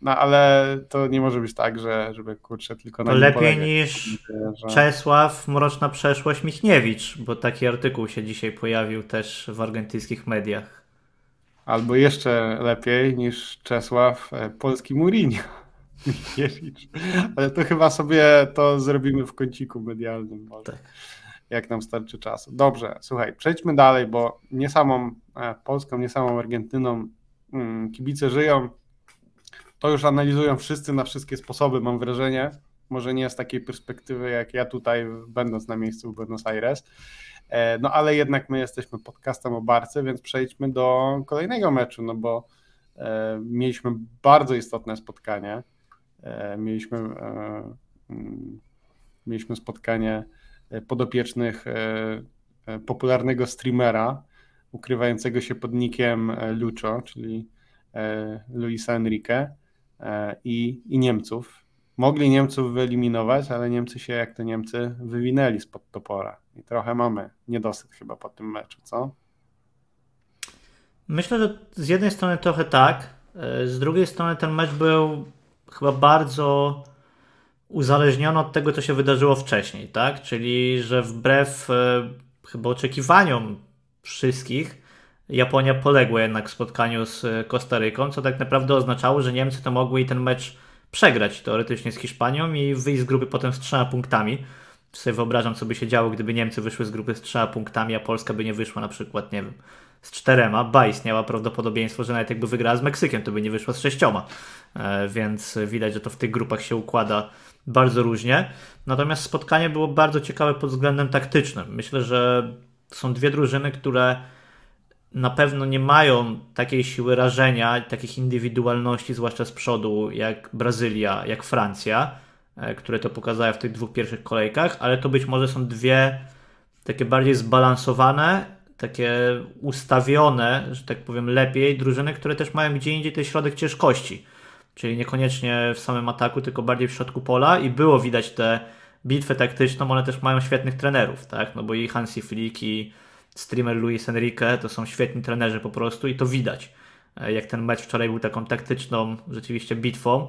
No ale to nie może być tak, że żeby kurczę tylko na to lepiej polegać, niż że... Czesław, mroczna przeszłość Michniewicz, bo taki artykuł się dzisiaj pojawił też w argentyńskich mediach. Albo jeszcze lepiej niż Czesław, polski Mourinho Michniewicz. Ale to chyba sobie to zrobimy w kąciku medialnym, może. Tak. Jak nam starczy czasu. Dobrze, słuchaj, przejdźmy dalej, bo nie samą Polską, nie samą Argentyną kibice żyją. To już analizują wszyscy na wszystkie sposoby, mam wrażenie. Może nie z takiej perspektywy, jak ja tutaj, będąc na miejscu w Buenos Aires. No ale jednak my jesteśmy podcastem o Barce, więc przejdźmy do kolejnego meczu, no bo mieliśmy bardzo istotne spotkanie. Mieliśmy, mieliśmy spotkanie podopiecznych popularnego streamera, ukrywającego się pod nickiem Lucho, czyli Luisa Enrique i, i Niemców. Mogli Niemców wyeliminować, ale Niemcy się jak to Niemcy wywinęli spod topora. I trochę mamy niedosyt chyba po tym meczu, co? Myślę, że z jednej strony trochę tak, z drugiej strony ten mecz był chyba bardzo uzależniony od tego, co się wydarzyło wcześniej, tak? Czyli, że wbrew chyba oczekiwaniom wszystkich Japonia poległa jednak w spotkaniu z Kostaryką, co tak naprawdę oznaczało, że Niemcy to mogły i ten mecz przegrać teoretycznie z Hiszpanią i wyjść z grupy potem z trzema punktami. Sobie wyobrażam, co by się działo, gdyby Niemcy wyszły z grupy z trzema punktami, a Polska by nie wyszła na przykład, nie wiem, z czterema, ba, istniała prawdopodobieństwo, że nawet jakby wygrała z Meksykiem, to by nie wyszła z sześcioma. Więc widać, że to w tych grupach się układa bardzo różnie. Natomiast spotkanie było bardzo ciekawe pod względem taktycznym. Myślę, że są dwie drużyny, które na pewno nie mają takiej siły rażenia, takich indywidualności, zwłaszcza z przodu, jak Brazylia, jak Francja, które to pokazały w tych dwóch pierwszych kolejkach, ale to być może są dwie takie bardziej zbalansowane, takie ustawione, że tak powiem lepiej, drużyny, które też mają gdzie indziej ten środek ciężkości, czyli niekoniecznie w samym ataku, tylko bardziej w środku pola i było widać tę bitwę taktyczną, one też mają świetnych trenerów, tak? No bo i Hansi Flick i streamer Luis Enrique to są świetni trenerzy po prostu i to widać, jak ten mecz wczoraj był taką taktyczną rzeczywiście bitwą.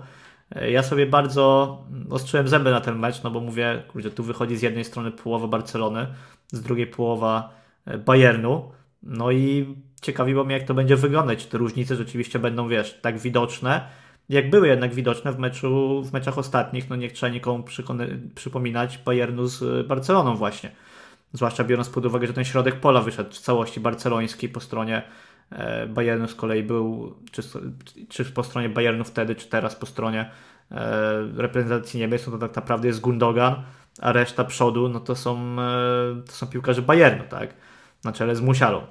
Ja sobie bardzo ostrzyłem zęby na ten mecz, no bo mówię, kurczę, tu wychodzi z jednej strony połowa Barcelony, z drugiej połowa Bayernu, no i ciekawiło mnie, jak to będzie wyglądać, czy te różnice rzeczywiście będą, wiesz, tak widoczne, jak były jednak widoczne w meczu, w meczach ostatnich, no nie trzeba nikomu przykony- przypominać Bayernu z Barceloną właśnie. Zwłaszcza biorąc pod uwagę, że ten środek pola wyszedł w całości barcelońskiej po stronie Bayernu z kolei był, czy, czy po stronie Bayernu wtedy, czy teraz po stronie reprezentacji Niemiec, no to tak naprawdę jest Gundogan, a reszta przodu, no to są, to są piłkarze Bayernu, tak? Na czele z Musialą.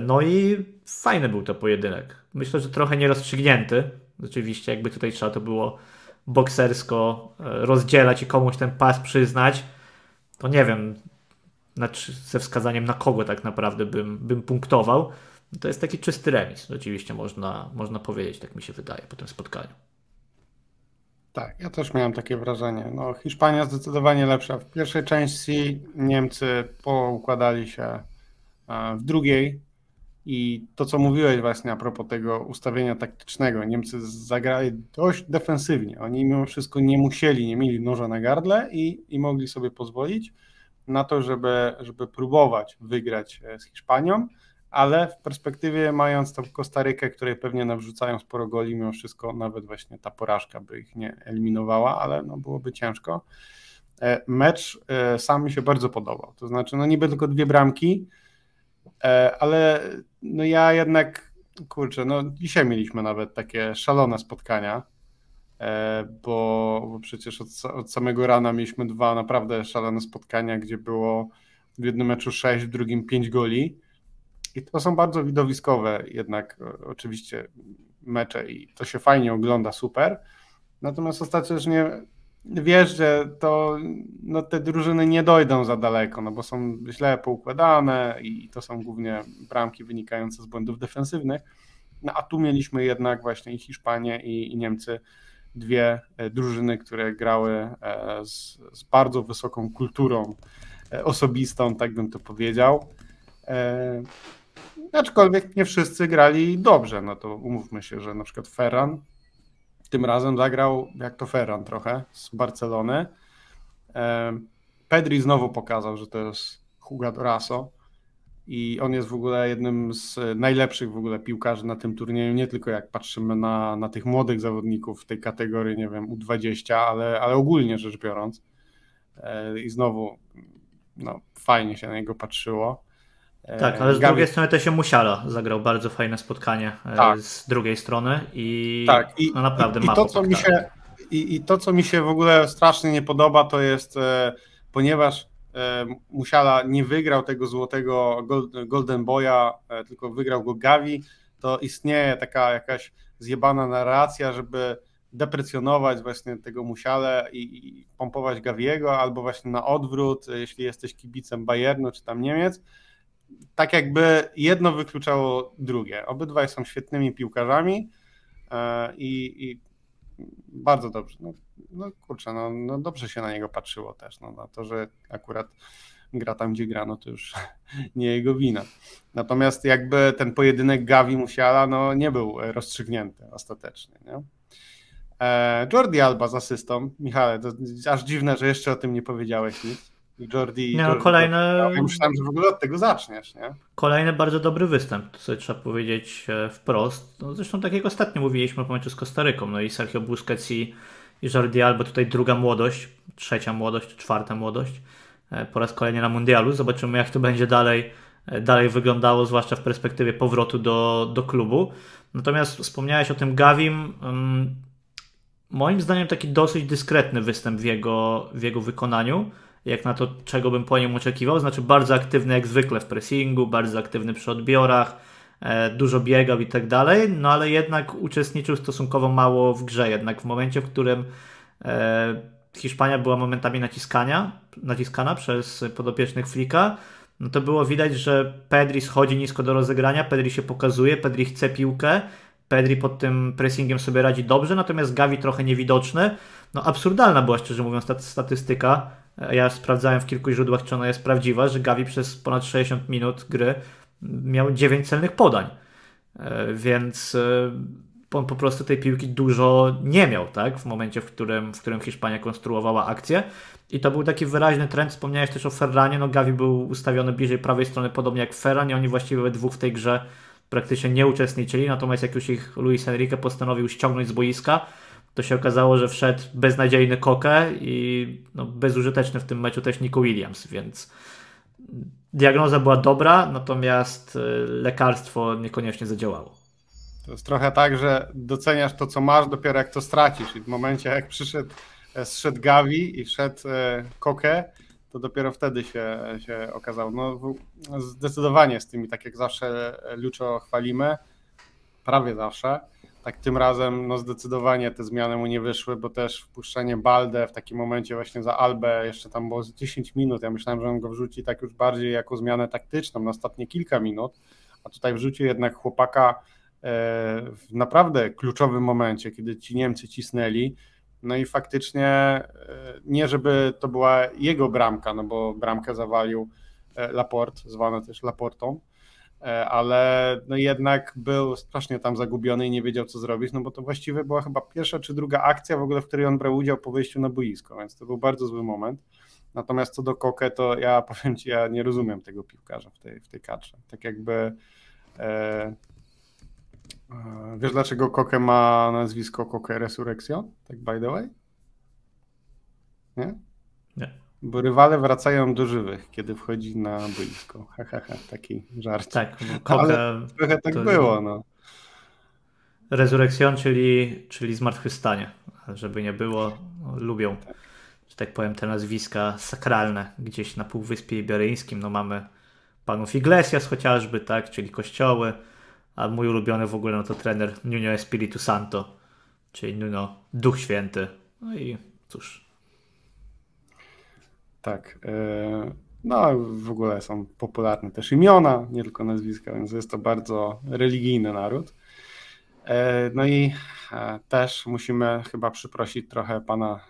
No i fajny był to pojedynek. Myślę, że trochę nierozstrzygnięty. Rzeczywiście, jakby tutaj trzeba to było boksersko rozdzielać i komuś ten pas przyznać, to nie wiem, ze wskazaniem na kogo tak naprawdę bym, bym punktował. To jest taki czysty remis, rzeczywiście można, można powiedzieć, tak mi się wydaje po tym spotkaniu. Tak, ja też miałem takie wrażenie. No, Hiszpania zdecydowanie lepsza. W pierwszej części Niemcy poukładali się w drugiej i to, co mówiłeś właśnie a propos tego ustawienia taktycznego, Niemcy zagrali dość defensywnie. Oni mimo wszystko nie musieli, nie mieli noża na gardle i, i mogli sobie pozwolić na to, żeby, żeby próbować wygrać z Hiszpanią, ale w perspektywie mając tą Kostarykę, której pewnie nawrzucają sporo goli, mimo wszystko nawet właśnie ta porażka by ich nie eliminowała, ale no byłoby ciężko. Mecz sam mi się bardzo podobał, to znaczy no niby tylko dwie bramki, ale no ja jednak, kurczę, no dzisiaj mieliśmy nawet takie szalone spotkania, Bo, bo przecież od, od samego rana mieliśmy dwa naprawdę szalone spotkania, gdzie było w jednym meczu sześć, w drugim pięć goli i to są bardzo widowiskowe jednak oczywiście mecze i to się fajnie ogląda, super, natomiast ostatecznie wiesz, że to no te drużyny nie dojdą za daleko, no bo są źle poukładane i to są głównie bramki wynikające z błędów defensywnych, no a tu mieliśmy jednak właśnie i Hiszpanię i, i Niemcy, dwie drużyny, które grały z, z bardzo wysoką kulturą osobistą, tak bym to powiedział. aczkolwiek nie wszyscy grali dobrze, no to umówmy się, że na przykład Ferran tym razem zagrał jak to Ferran trochę z Barcelony. Pedri znowu pokazał, że to jest Hugo Raso i on jest w ogóle jednym z najlepszych w ogóle piłkarzy na tym turnieju, nie tylko jak patrzymy na, na tych młodych zawodników w tej kategorii, nie wiem, U dwadzieścia, ale, ale ogólnie rzecz biorąc. I znowu no, fajnie się na niego patrzyło. Tak, ale z Gavi... drugiej strony Tesio Musiala zagrał bardzo fajne spotkanie tak. z drugiej strony i, tak. I no, naprawdę i, ma i to, co mi się i, i to, co mi się w ogóle strasznie nie podoba, to jest, e, ponieważ e, Musiala nie wygrał tego złotego gold, Golden Boya, e, tylko wygrał go Gavi, to istnieje taka jakaś zjebana narracja, żeby deprecjonować właśnie tego Musialę i, i pompować Gaviego, albo właśnie na odwrót, jeśli jesteś kibicem Bayernu czy tam Niemiec. Tak jakby jedno wykluczało drugie. Obydwaj są świetnymi piłkarzami i, i bardzo dobrze. No, no kurczę, no, no dobrze się na niego patrzyło też. No, na to, że akurat gra tam, gdzie gra, no to już nie jego wina. Natomiast jakby ten pojedynek Gavi-Musiala no, nie był rozstrzygnięty ostatecznie. Nie? Jordi Alba z asystą. Michale, to aż dziwne, że jeszcze o tym nie powiedziałeś nic. Jordi, no, Jordi kolejny... Ja myślałem, że w ogóle od tego zaczniesz, nie? Kolejny bardzo dobry występ, to sobie trzeba powiedzieć wprost. No, zresztą tak jak ostatnio mówiliśmy po meczu z Kostaryką, no i Sergio Busquets i Jordi Alba, tutaj druga młodość, trzecia młodość, czwarta młodość, po raz kolejny na mundialu. Zobaczymy, jak to będzie dalej, dalej wyglądało, zwłaszcza w perspektywie powrotu do, do klubu. Natomiast wspomniałeś o tym Gavim. Moim zdaniem taki dosyć dyskretny występ w jego, w jego wykonaniu, jak na to, czego bym po nim oczekiwał. Znaczy bardzo aktywny jak zwykle w pressingu, bardzo aktywny przy odbiorach, e, dużo biegał i tak dalej, no ale jednak uczestniczył stosunkowo mało w grze. Jednak w momencie, w którym e, Hiszpania była momentami naciskania, naciskana przez podopiecznych Flicka, no to było widać, że Pedri schodzi nisko do rozegrania, Pedri się pokazuje, Pedri chce piłkę, Pedri pod tym pressingiem sobie radzi dobrze, natomiast Gavi trochę niewidoczny. No absurdalna była, szczerze mówiąc, ta statystyka. Ja sprawdzałem w kilku źródłach, czy ona jest prawdziwa, że Gavi przez ponad sześćdziesiąt minut gry miał dziewięć celnych podań, więc on po prostu tej piłki dużo nie miał, tak? W momencie, w którym, w którym Hiszpania konstruowała akcję. I to był taki wyraźny trend. Wspomniałeś też o Ferranie. No Gavi był ustawiony bliżej prawej strony, podobnie jak Ferran, i oni właściwie we dwóch w tej grze praktycznie nie uczestniczyli, natomiast jak już ich Luis Enrique postanowił ściągnąć z boiska, to się okazało, że wszedł beznadziejny Koke i no, bezużyteczny w tym meczu też Nico Williams, więc diagnoza była dobra, natomiast lekarstwo niekoniecznie zadziałało. To jest trochę tak, że doceniasz to, co masz, dopiero jak to stracisz, i w momencie, jak przyszedł, zszedł Gavi i wszedł Koke, to dopiero wtedy się, się okazało. No, zdecydowanie z tymi, tak jak zawsze Lucho chwalimy, prawie zawsze, tak tym razem no, zdecydowanie te zmiany mu nie wyszły, bo też wpuszczenie Balde w takim momencie właśnie za Albę, jeszcze tam było dziesięć minut, ja myślałem, że on go wrzuci tak już bardziej jako zmianę taktyczną na ostatnie kilka minut, a tutaj wrzucił jednak chłopaka w naprawdę kluczowym momencie, kiedy ci Niemcy cisnęli. No i faktycznie nie żeby to była jego bramka, no bo bramkę zawalił Laporte, zwany też Laportą, ale no jednak był strasznie tam zagubiony i nie wiedział, co zrobić, no bo to właściwie była chyba pierwsza czy druga akcja w ogóle, w której on brał udział po wyjściu na boisko, więc to był bardzo zły moment. Natomiast co do Koke, to ja powiem Ci, ja nie rozumiem tego piłkarza w tej, w tej kadrze. Tak jakby... E, Wiesz, dlaczego Koke ma nazwisko Koke Resurrection? Tak by the way? Nie? Nie. Bo rywale wracają do żywych, kiedy wchodzi na boisko. Ha, ha, ha, taki żart. Tak, Koke, ale trochę tak było, no. Resurrection, czyli, czyli zmartwychwstanie. Żeby nie było, no, lubią, tak. że tak powiem, te nazwiska sakralne gdzieś na Półwyspie Iberyjskim. No mamy panów Iglesias chociażby, tak, czyli kościoły. A mój ulubiony w ogóle no to trener Nuno Espíritu Santo, czyli Nuno Duch Święty. No i cóż. Tak. No w ogóle są popularne też imiona, nie tylko nazwiska, więc jest to bardzo religijny naród. No i też musimy chyba przyprosić trochę pana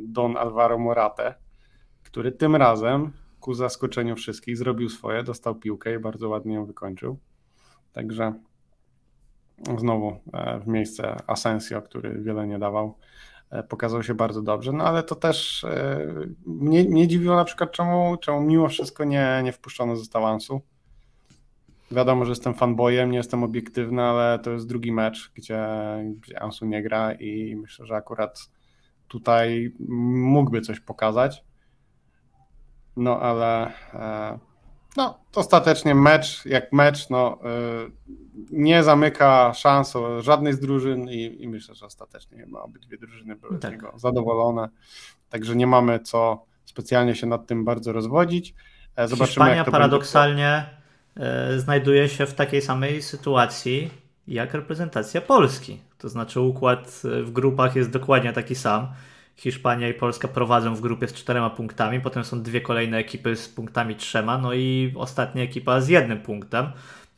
Don Alvaro Moratę, który tym razem ku zaskoczeniu wszystkich zrobił swoje, dostał piłkę i bardzo ładnie ją wykończył. Także znowu w miejsce Asensio, który wiele nie dawał, pokazał się bardzo dobrze. No ale to też mnie, mnie dziwiło na przykład, czemu, czemu mimo wszystko nie, nie wpuszczono został Ansu. Wiadomo, że jestem fanboyem, nie jestem obiektywny, ale to jest drugi mecz, gdzie, gdzie Ansu nie gra i myślę, że akurat tutaj mógłby coś pokazać. No ale no, ostatecznie mecz jak mecz no, nie zamyka szans żadnej z drużyn i, i myślę, że ostatecznie chyba obydwie drużyny były tak z niego zadowolone. Także nie mamy co specjalnie się nad tym bardzo rozwodzić. Zobaczymy, Hiszpania jak to paradoksalnie będzie. Znajduje się w takiej samej sytuacji jak reprezentacja Polski. To znaczy układ w grupach jest dokładnie taki sam. Hiszpania i Polska prowadzą w grupie z czterema punktami, potem są dwie kolejne ekipy z punktami trzema, no i ostatnia ekipa z jednym punktem,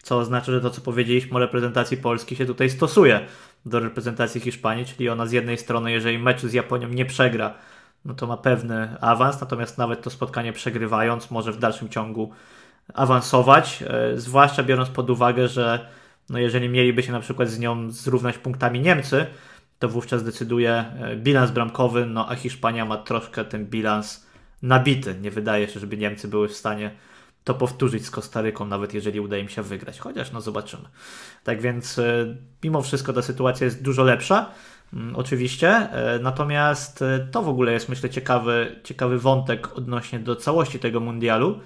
co oznacza, że to, co powiedzieliśmy o reprezentacji Polski, się tutaj stosuje do reprezentacji Hiszpanii, czyli ona z jednej strony, jeżeli meczu z Japonią nie przegra, no to ma pewny awans, natomiast nawet to spotkanie przegrywając może w dalszym ciągu awansować, zwłaszcza biorąc pod uwagę, że no jeżeli mieliby się na przykład z nią zrównać punktami Niemcy, to wówczas decyduje bilans bramkowy, no a Hiszpania ma troszkę ten bilans nabity. Nie wydaje się, żeby Niemcy były w stanie to powtórzyć z Kostaryką, nawet jeżeli uda im się wygrać, chociaż no zobaczymy. Tak więc mimo wszystko ta sytuacja jest dużo lepsza, oczywiście, natomiast to w ogóle jest, myślę, ciekawy, ciekawy wątek odnośnie do całości tego mundialu.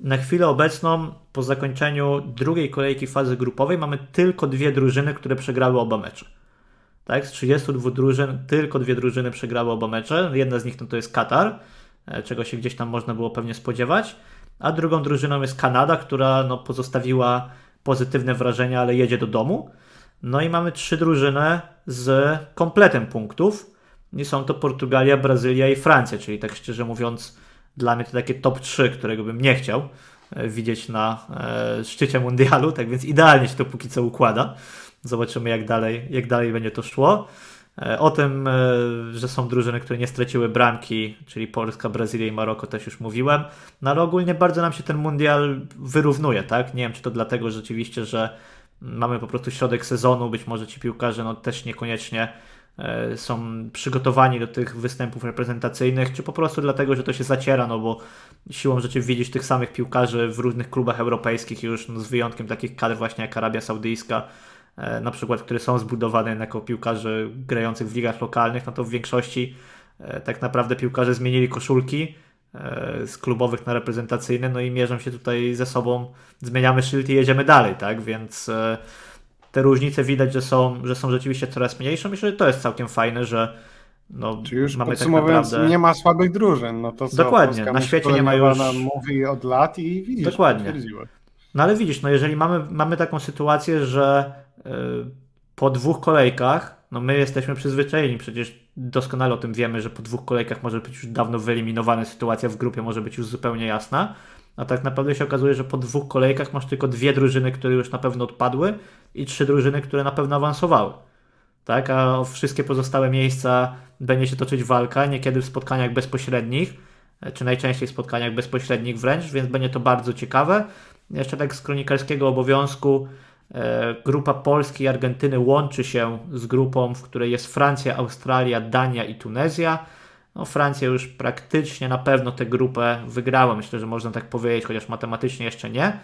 Na chwilę obecną, po zakończeniu drugiej kolejki fazy grupowej, mamy tylko dwie drużyny, które przegrały oba mecze. Tak, z trzydziestu dwóch drużyn tylko dwie drużyny przegrały oba mecze. Jedna z nich no, to jest Katar, czego się gdzieś tam można było pewnie spodziewać, a drugą drużyną jest Kanada, która no, pozostawiła pozytywne wrażenia, ale jedzie do domu. No i mamy trzy drużyny z kompletem punktów i są to Portugalia, Brazylia i Francja, czyli tak szczerze mówiąc dla mnie to takie top trzy, którego bym nie chciał widzieć na e, szczycie mundialu, tak więc idealnie się to póki co układa. Zobaczymy, jak dalej, jak dalej będzie to szło. O tym, że są drużyny, które nie straciły bramki, czyli Polska, Brazylia i Maroko, też już mówiłem. No ale ogólnie bardzo nam się ten mundial wyrównuje, tak? Nie wiem, czy to dlatego rzeczywiście, że mamy po prostu środek sezonu, być może ci piłkarze no, też niekoniecznie są przygotowani do tych występów reprezentacyjnych, czy po prostu dlatego, że to się zaciera, no bo siłą rzeczy widzisz tych samych piłkarzy w różnych klubach europejskich już, no, z wyjątkiem takich kadr właśnie jak Arabia Saudyjska, na przykład, które są zbudowane jako piłkarzy grających w ligach lokalnych, no to w większości tak naprawdę piłkarze zmienili koszulki z klubowych na reprezentacyjne, no i mierzą się tutaj ze sobą, zmieniamy szyld i jedziemy dalej, tak, więc te różnice widać, że są, że są rzeczywiście coraz mniejsze. Myślę, że to jest całkiem fajne, że no, czy już mamy podsumowując, tak naprawdę... nie ma słabych drużyn, no to co dokładnie, Polska na świecie nie ma już... mówi od lat i widzisz, dokładnie. No ale widzisz, no jeżeli mamy, mamy taką sytuację, że po dwóch kolejkach, no my jesteśmy przyzwyczajeni, przecież doskonale o tym wiemy, że po dwóch kolejkach może być już dawno wyeliminowana sytuacja w grupie, może być już zupełnie jasna, a tak naprawdę się okazuje, że po dwóch kolejkach masz tylko dwie drużyny, które już na pewno odpadły i trzy drużyny, które na pewno awansowały, tak, a o wszystkie pozostałe miejsca będzie się toczyć walka, niekiedy w spotkaniach bezpośrednich, czy najczęściej w spotkaniach bezpośrednich wręcz, więc będzie to bardzo ciekawe. Jeszcze tak z kronikarskiego obowiązku, grupa Polski i Argentyny łączy się z grupą, w której jest Francja, Australia, Dania i Tunezja. No, Francja już praktycznie na pewno tę grupę wygrała, myślę, że można tak powiedzieć, chociaż matematycznie jeszcze nie.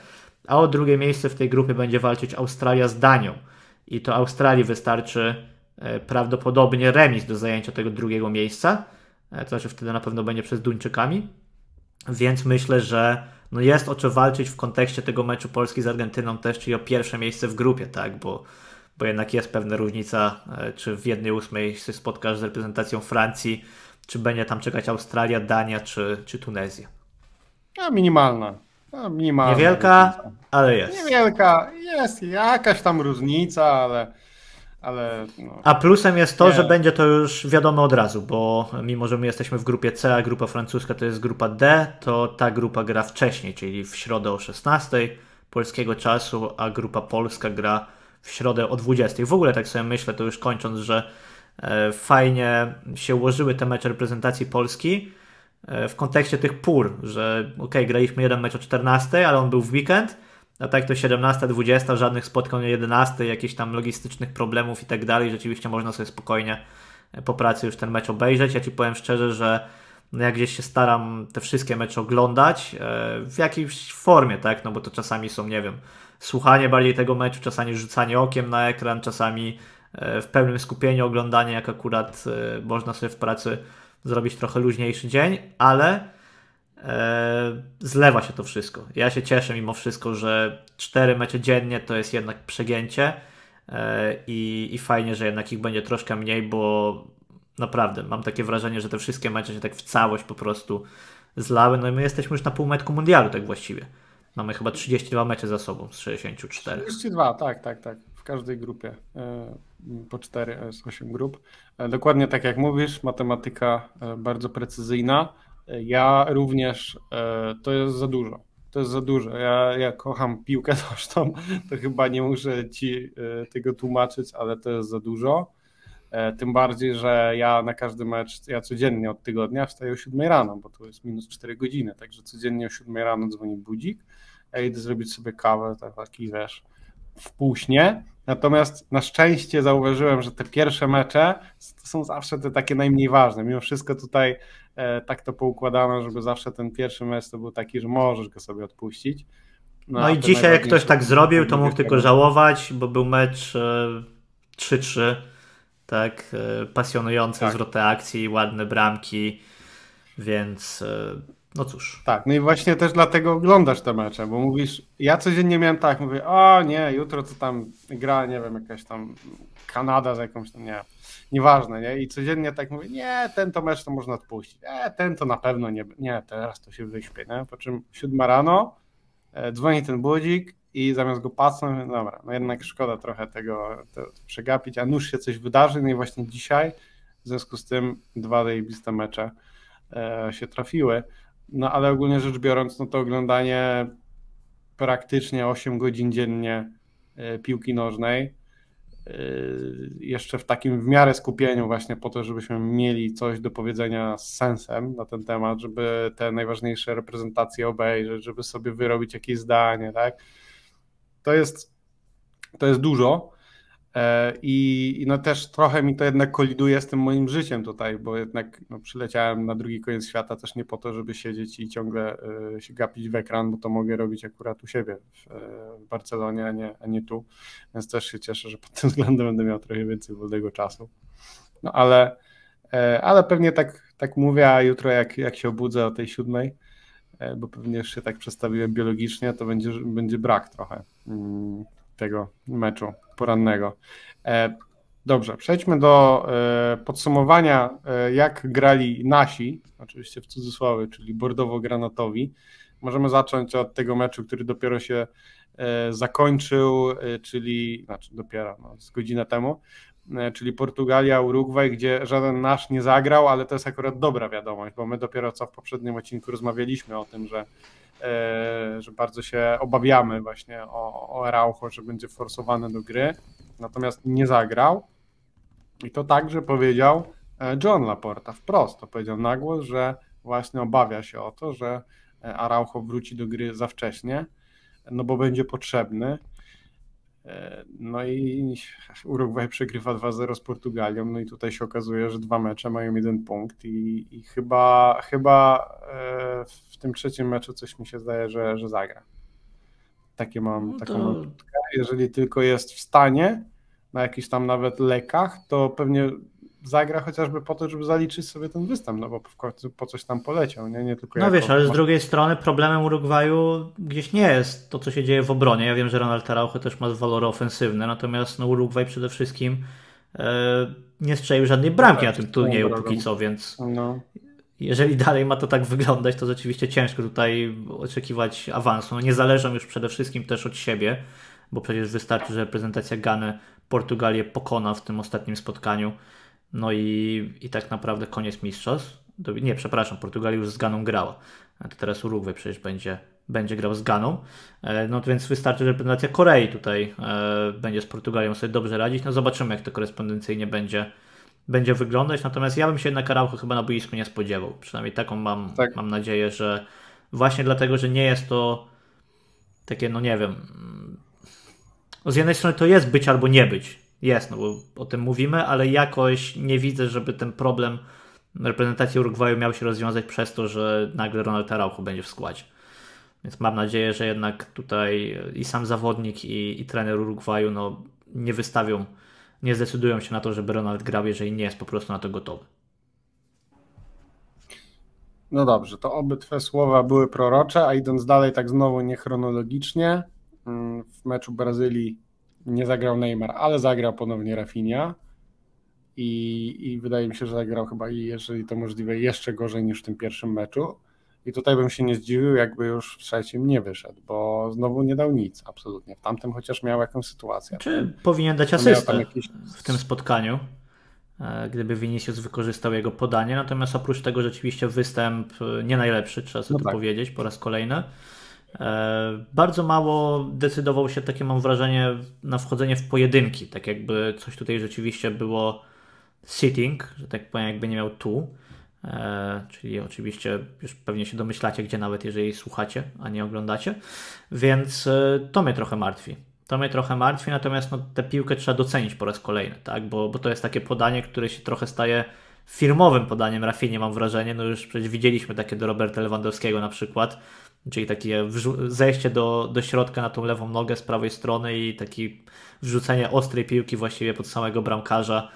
A o drugie miejsce w tej grupie będzie walczyć Australia z Danią. I to Australii wystarczy prawdopodobnie remis do zajęcia tego drugiego miejsca. To znaczy wtedy na pewno będzie przez Duńczykami. Więc myślę, że no jest o co walczyć w kontekście tego meczu Polski z Argentyną też, czyli o pierwsze miejsce w grupie, tak, bo, bo jednak jest pewna różnica, czy w jednej ósmej się spotkasz z reprezentacją Francji, czy będzie tam czekać Australia, Dania, czy, czy Tunezja. A minimalna. A minimalna. Niewielka, różnica. Ale jest. Niewielka, jest jakaś tam różnica, ale... Ale, no, a plusem jest to, nie. że będzie to już wiadomo od razu, bo mimo, że my jesteśmy w grupie C, a grupa francuska to jest grupa D, to ta grupa gra wcześniej, czyli w środę o szesnastej polskiego czasu, a grupa polska gra w środę o dwudziestej. W ogóle tak sobie myślę, to już kończąc, że fajnie się ułożyły te mecze reprezentacji Polski w kontekście tych pór, że okej, okay, graliśmy jeden mecz o czternastej, ale on był w weekend, A tak to siedemnasta dwadzieścia, żadnych spotkań o jedenastej, jakichś tam logistycznych problemów i tak dalej. Rzeczywiście można sobie spokojnie po pracy już ten mecz obejrzeć. Ja Ci powiem szczerze, że ja gdzieś się staram te wszystkie mecze oglądać w jakiejś formie, tak? No bo to czasami są, nie wiem, słuchanie bardziej tego meczu, czasami rzucanie okiem na ekran, czasami w pełnym skupieniu oglądanie, jak akurat można sobie w pracy zrobić trochę luźniejszy dzień, ale zlewa się to wszystko. Ja się cieszę mimo wszystko, że cztery mecze dziennie to jest jednak przegięcie i, i fajnie, że jednak ich będzie troszkę mniej, bo naprawdę mam takie wrażenie, że te wszystkie mecze się tak w całość po prostu zlały. No i my jesteśmy już na półmetku mundialu tak właściwie. Mamy chyba trzydzieści dwa mecze za sobą z sześćdziesięciu czterech. trzydzieści dwa, tak, tak, tak. W każdej grupie po cztery, jest osiem grup. Dokładnie tak jak mówisz, matematyka bardzo precyzyjna. Ja również, to jest za dużo, to jest za dużo, ja, ja kocham piłkę zresztą, to chyba nie muszę Ci tego tłumaczyć, ale to jest za dużo, tym bardziej, że ja na każdy mecz, ja codziennie od tygodnia wstaję o siódmej rano, bo to jest minus cztery godziny, także codziennie o siódmej rano dzwoni budzik, ja idę zrobić sobie kawę, taki wiesz, w półśnie. Natomiast na szczęście zauważyłem, że te pierwsze mecze to są zawsze te takie najmniej ważne. Mimo wszystko tutaj e, tak to poukładano, żeby zawsze ten pierwszy mecz to był taki, że możesz go sobie odpuścić. No, no i dzisiaj jak ktoś tak zrobił, to mógł tylko żałować, bo był mecz trzy trzy, tak e, pasjonujący tak. Zwrot akcji, ładne bramki, więc... E, no cóż. Tak, no i właśnie też dlatego oglądasz te mecze, bo mówisz, ja codziennie miałem tak, mówię, o nie, jutro to tam gra, nie wiem, jakaś tam Kanada z jakąś tam, nie, nieważne, nie, i codziennie tak mówię, nie, ten to mecz to można odpuścić, nie, ten to na pewno nie, nie, teraz to się wyśpię, nie, po czym siódma rano e, dzwoni ten budzik i zamiast go patrzeć, dobra, no jednak szkoda trochę tego, to, to przegapić, a nuż się coś wydarzy, no i właśnie dzisiaj, w związku z tym dwa zajebiste mecze e, się trafiły. No ale ogólnie rzecz biorąc, no to oglądanie praktycznie osiem godzin dziennie piłki nożnej, jeszcze w takim w miarę skupieniu właśnie po to, żebyśmy mieli coś do powiedzenia z sensem na ten temat, żeby te najważniejsze reprezentacje obejrzeć, żeby sobie wyrobić jakieś zdanie, tak? To jest, to jest dużo. I, I no też trochę mi to jednak koliduje z tym moim życiem tutaj, bo jednak no, przyleciałem na drugi koniec świata też nie po to, żeby siedzieć i ciągle y, się gapić w ekran, bo to mogę robić akurat u siebie w, w Barcelonie, a nie, a nie tu, więc też się cieszę, że pod tym względem będę miał trochę więcej wolnego czasu. No ale, y, ale pewnie tak, tak mówię, a jutro jak, jak się obudzę o tej siódmej, y, bo pewnie już się tak przestawiłem biologicznie, to będzie, będzie brak trochę y, tego meczu porannego. Dobrze, przejdźmy do podsumowania, jak grali nasi, oczywiście w cudzysłowie, czyli bordowo-granatowi. Możemy zacząć od tego meczu, który dopiero się zakończył, czyli, znaczy dopiero no, z godzinę temu, czyli Portugalia, Urugwaj, gdzie żaden nasz nie zagrał, ale to jest akurat dobra wiadomość, bo my dopiero co w poprzednim odcinku rozmawialiśmy o tym, że że bardzo się obawiamy właśnie o, o Araujo, że będzie forsowany do gry, natomiast nie zagrał i to także powiedział John Laporta wprost, to powiedział na głos, że właśnie obawia się o to, że Araujo wróci do gry za wcześnie, no bo będzie potrzebny. No i Urugwaj przegrywa dwa zero z Portugalią, no i tutaj się okazuje, że dwa mecze mają jeden punkt i, i chyba, chyba w tym trzecim meczu coś mi się zdaje, że, że zagra. Takie mam, no to... taką mam. Jeżeli tylko jest w stanie, na jakichś tam nawet lekach, to pewnie zagra chociażby po to, żeby zaliczyć sobie ten występ, no bo w końcu po coś tam poleciał, nie, nie tylko... No wiesz, ale z drugiej strony problemem Urugwaju gdzieś nie jest to, co się dzieje w obronie. Ja wiem, że Ronald Araújo też ma walory ofensywne, natomiast no, Urugwaj przede wszystkim e, nie strzelił żadnej bramki no, na tym turnieju póki co, więc no. Jeżeli dalej ma to tak wyglądać, to rzeczywiście ciężko tutaj oczekiwać awansu. No, nie zależą już przede wszystkim też od siebie, bo przecież wystarczy, że reprezentacja Gany Portugalię pokona w tym ostatnim spotkaniu. No i, i tak naprawdę koniec mistrzostw. Nie, przepraszam, Portugalia już z Ganą grała. To teraz Urugwaj przecież będzie, będzie grał z Ganą. No więc wystarczy, że reprezentacja Korei tutaj będzie z Portugalią sobie dobrze radzić. No zobaczymy, jak to korespondencyjnie będzie, będzie wyglądać. Natomiast ja bym się jednak Araújo chyba na boisku nie spodziewał. Przynajmniej taką mam, tak. mam nadzieję, że właśnie dlatego, że nie jest to takie, no nie wiem, z jednej strony to jest być albo nie być, jest, no bo o tym mówimy, ale jakoś nie widzę, żeby ten problem reprezentacji Urugwaju miał się rozwiązać przez to, że nagle Ronald Araújo będzie w składzie. Więc mam nadzieję, że jednak tutaj i sam zawodnik, i, i trener Urugwaju no, nie wystawią, nie zdecydują się na to, żeby Ronald grał, jeżeli nie jest po prostu na to gotowy. No dobrze, to oby Twe słowa były prorocze, a idąc dalej tak znowu niechronologicznie, w meczu Brazylii nie zagrał Neymar, ale zagrał ponownie Rafinha i, i wydaje mi się, że zagrał chyba, i jeżeli to możliwe, jeszcze gorzej niż w tym pierwszym meczu. I tutaj bym się nie zdziwił, jakby już w trzecim nie wyszedł, bo znowu nie dał nic absolutnie. W tamtym chociaż miał jakąś sytuację. Czy tam powinien dać asystę jakieś... w tym spotkaniu, gdyby Vinícius wykorzystał jego podanie. Natomiast oprócz tego rzeczywiście występ nie najlepszy, trzeba sobie no tak. to powiedzieć po raz kolejny. Bardzo mało decydował się, takie mam wrażenie, na wchodzenie w pojedynki. Tak jakby coś tutaj rzeczywiście było sitting, że tak powiem, jakby nie miał tu. Czyli oczywiście już pewnie się domyślacie, gdzie nawet jeżeli słuchacie, a nie oglądacie, więc to mnie trochę martwi. To mnie trochę martwi, natomiast no, tę piłkę trzeba docenić po raz kolejny, tak? bo, bo to jest takie podanie, które się trochę staje firmowym podaniem Rafinie, mam wrażenie. No już przecież widzieliśmy takie do Roberta Lewandowskiego na przykład, czyli takie wrzu- zejście do, do środka na tą lewą nogę z prawej strony i takie wrzucenie ostrej piłki właściwie pod samego bramkarza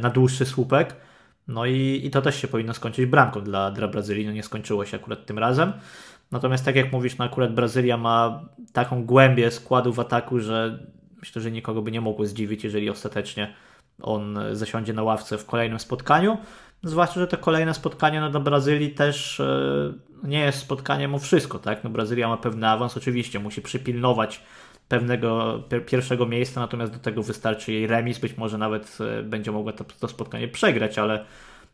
na dłuższy słupek. No i, i to też się powinno skończyć bramką dla, dla Brazylii, no nie skończyło się akurat tym razem. Natomiast tak jak mówisz, no akurat Brazylia ma taką głębię składu w ataku, że myślę, że nikogo by nie mogło zdziwić, jeżeli ostatecznie on zasiądzie na ławce w kolejnym spotkaniu. Zwłaszcza, że to kolejne spotkanie no, dla Brazylii też yy, nie jest spotkaniem o wszystko, tak? No, Brazylia ma pewny awans, oczywiście musi przypilnować pewnego pierwszego miejsca, natomiast do tego wystarczy jej remis, być może nawet będzie mogła to, to spotkanie przegrać, ale,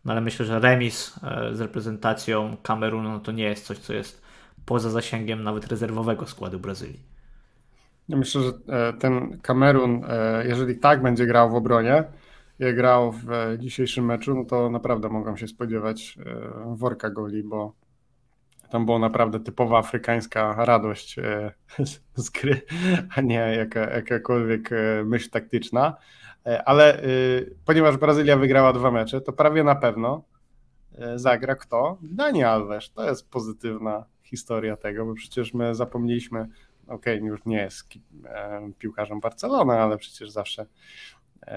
no ale myślę, że remis z reprezentacją Kamerunu no to nie jest coś, co jest poza zasięgiem nawet rezerwowego składu Brazylii. Ja myślę, że ten Kamerun, jeżeli tak będzie grał w obronie, jak grał w dzisiejszym meczu, no to naprawdę mogą się spodziewać worka goli, bo tam była naprawdę typowa afrykańska radość z gry, a nie jaka, jakakolwiek myśl taktyczna. Ale ponieważ Brazylia wygrała dwa mecze, to prawie na pewno zagra kto? Daniel Alves. To jest pozytywna historia tego, bo przecież my zapomnieliśmy, okej, okay, już nie jest piłkarzem Barcelony, ale przecież zawsze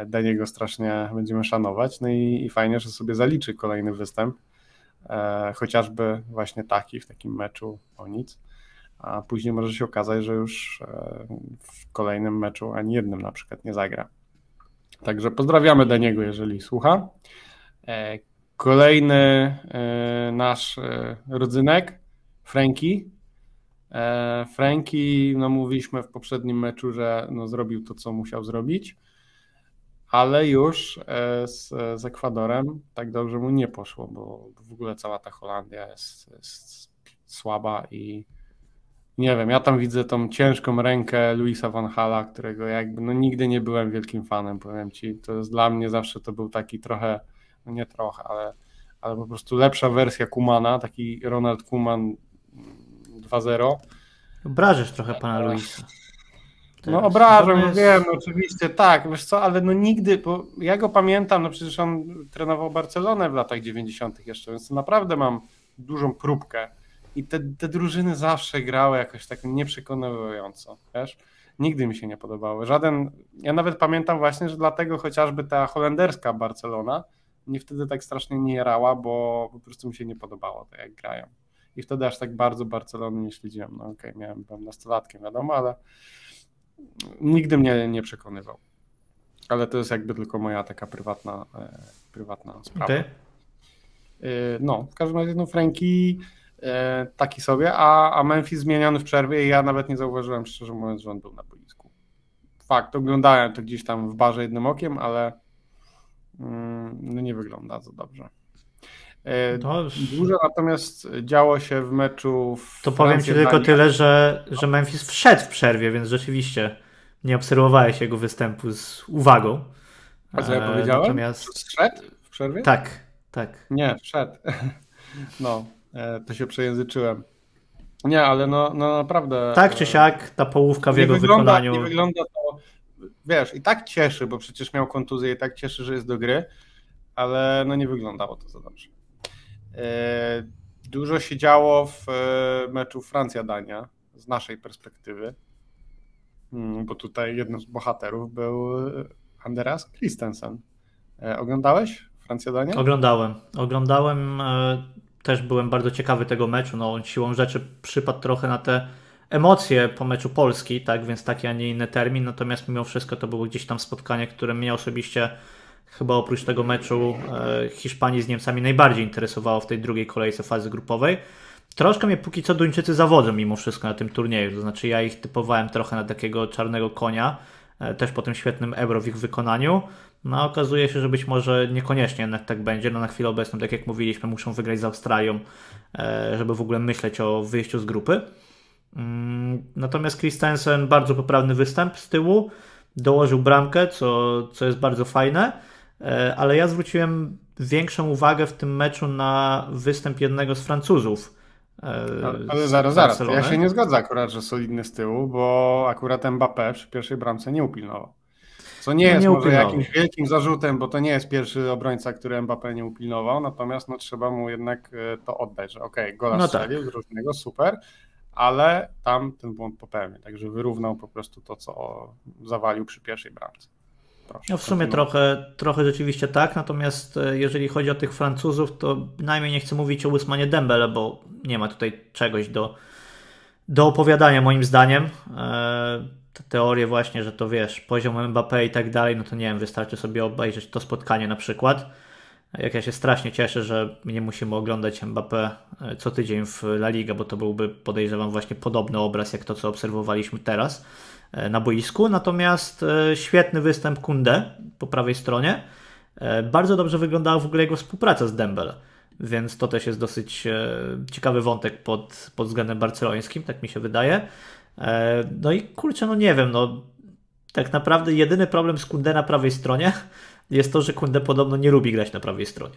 Daniego strasznie będziemy szanować. No i, i fajnie, że sobie zaliczy kolejny występ. E, chociażby właśnie taki w takim meczu o nic, a później może się okazać, że już e, w kolejnym meczu ani jednym na przykład nie zagra. Także pozdrawiamy Daniego, jeżeli słucha. E, kolejny e, nasz e, rodzynek, Franki. E, Franki, no mówiliśmy w poprzednim meczu, że no, zrobił to, co musiał zrobić, ale już z, z Ekwadorem tak dobrze mu nie poszło, bo w ogóle cała ta Holandia jest, jest słaba i nie wiem, ja tam widzę tą ciężką rękę Luisa van Hala, którego jakby no nigdy nie byłem wielkim fanem, powiem Ci, to jest dla mnie zawsze to był taki trochę, no nie trochę, ale, ale po prostu lepsza wersja Koemana, taki Ronald Koeman dwa zero. Obrażasz trochę pana Luisa. No obrażam, jest... wiem, oczywiście, tak, wiesz co, ale no nigdy, bo ja go pamiętam, no przecież on trenował Barcelonę w latach dziewięćdziesiątych jeszcze, więc naprawdę mam dużą próbkę i te, te drużyny zawsze grały jakoś tak nieprzekonywująco, wiesz, nigdy mi się nie podobały, żaden, ja nawet pamiętam właśnie, że dlatego chociażby ta holenderska Barcelona mnie wtedy tak strasznie nie jarała, bo po prostu mi się nie podobało to, jak grają i wtedy aż tak bardzo Barcelony nie śledziłem, no okej, okay, miałem, byłem nastolatkiem, wiadomo, ale nigdy mnie nie przekonywał. Ale to jest jakby tylko moja taka prywatna, e, prywatna sprawa. Okay. E, no, w każdym razie no Franki e, taki sobie, a, a Memphis zmieniany w przerwie i ja nawet nie zauważyłem, szczerze mówiąc, że on był na boisku. Fakt, oglądałem to gdzieś tam w barze jednym okiem, ale mm, no nie wygląda za dobrze. Dużo natomiast działo się w meczu w To powiem Francji, Ci tylko Danii. Tyle, że, że Memphis wszedł w przerwie, więc rzeczywiście nie obserwowałeś jego występu z uwagą. A co ja powiedziałem? Natomiast... Wszedł w przerwie? Tak, tak. Nie, wszedł. No, to się przejęzyczyłem. Nie, ale no, no naprawdę... Tak czy siak, ta połówka w jego wygląda, wykonaniu... Nie wygląda to... Wiesz, i tak cieszy, bo przecież miał kontuzję i tak cieszy, że jest do gry, ale no nie wyglądało to za dobrze. Dużo się działo w meczu Francja-Dania z naszej perspektywy, bo tutaj jednym z bohaterów był Andreas Christensen. Oglądałeś Francja-Dania? Oglądałem. Oglądałem, też byłem bardzo ciekawy tego meczu. No, on siłą rzeczy przypadł trochę na te emocje po meczu Polski, tak, więc taki, a nie inny termin. Natomiast mimo wszystko to było gdzieś tam spotkanie, które mnie osobiście chyba oprócz tego meczu Hiszpanii z Niemcami najbardziej interesowało w tej drugiej kolejce fazy grupowej. Troszkę mnie póki co Duńczycy zawodzą mimo wszystko na tym turnieju, to znaczy ja ich typowałem trochę na takiego czarnego konia, też po tym świetnym euro w ich wykonaniu. No okazuje się, że być może niekoniecznie jednak tak będzie, no na chwilę obecną, tak jak mówiliśmy, muszą wygrać z Australią, żeby w ogóle myśleć o wyjściu z grupy. Natomiast Christensen bardzo poprawny występ z tyłu, dołożył bramkę, co, co jest bardzo fajne, ale ja zwróciłem większą uwagę w tym meczu na występ jednego z Francuzów. Ale zaraz, zaraz, ja się nie zgadzam akurat, że solidny z tyłu, bo akurat Mbappé przy pierwszej bramce nie upilnował. Co nie jest nie może upilnował. Jakimś wielkim zarzutem, bo to nie jest pierwszy obrońca, który Mbappé nie upilnował, natomiast no, trzeba mu jednak to oddać, że okej, okay, gola no strzelił tak. Z różnego, super, ale tam ten błąd popełnił, także wyrównał po prostu to, co zawalił przy pierwszej bramce. Proszę, no w sumie trochę, trochę rzeczywiście tak, natomiast jeżeli chodzi o tych Francuzów, to najmniej nie chcę mówić o Ousmane Dembélé, bo nie ma tutaj czegoś do, do opowiadania moim zdaniem. Te teorie właśnie, że to wiesz, poziom Mbappé i tak dalej, no to nie wiem, wystarczy sobie obejrzeć to spotkanie na przykład. Jak ja się strasznie cieszę, że nie musimy oglądać Mbappé co tydzień w La Liga, bo to byłby, podejrzewam, właśnie podobny obraz jak to, co obserwowaliśmy teraz na boisku. Natomiast świetny występ Koundé po prawej stronie. Bardzo dobrze wyglądała w ogóle jego współpraca z Dembélé, więc to też jest dosyć ciekawy wątek pod, pod względem barcelońskim, tak mi się wydaje. No i kurczę, no nie wiem, no tak naprawdę jedyny problem z Koundé na prawej stronie jest to, że Koundé podobno nie lubi grać na prawej stronie.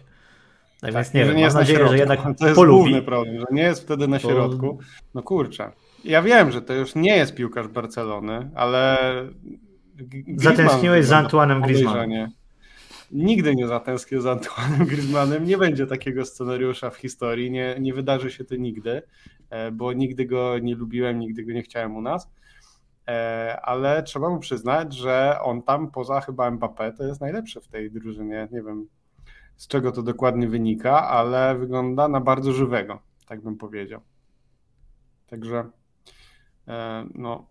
Tak, tak więc nie wiem, nie mam nadzieję, na że jednak polubi. To jest polubi. Główny problem, że nie jest wtedy na to... środku. No kurczę. Ja wiem, że to już nie jest piłkarz Barcelony, ale... Griezmann zatęskniłeś z Antoine'em Griezmannem. Nigdy nie zatęsknię z Antoine'em Griezmannem. Nie będzie takiego scenariusza w historii. Nie, nie wydarzy się to nigdy, bo nigdy go nie lubiłem, nigdy go nie chciałem u nas. Ale trzeba mu przyznać, że on tam poza chyba Mbappé to jest najlepszy w tej drużynie. Nie wiem, z czego to dokładnie wynika, ale wygląda na bardzo żywego, tak bym powiedział. Także no,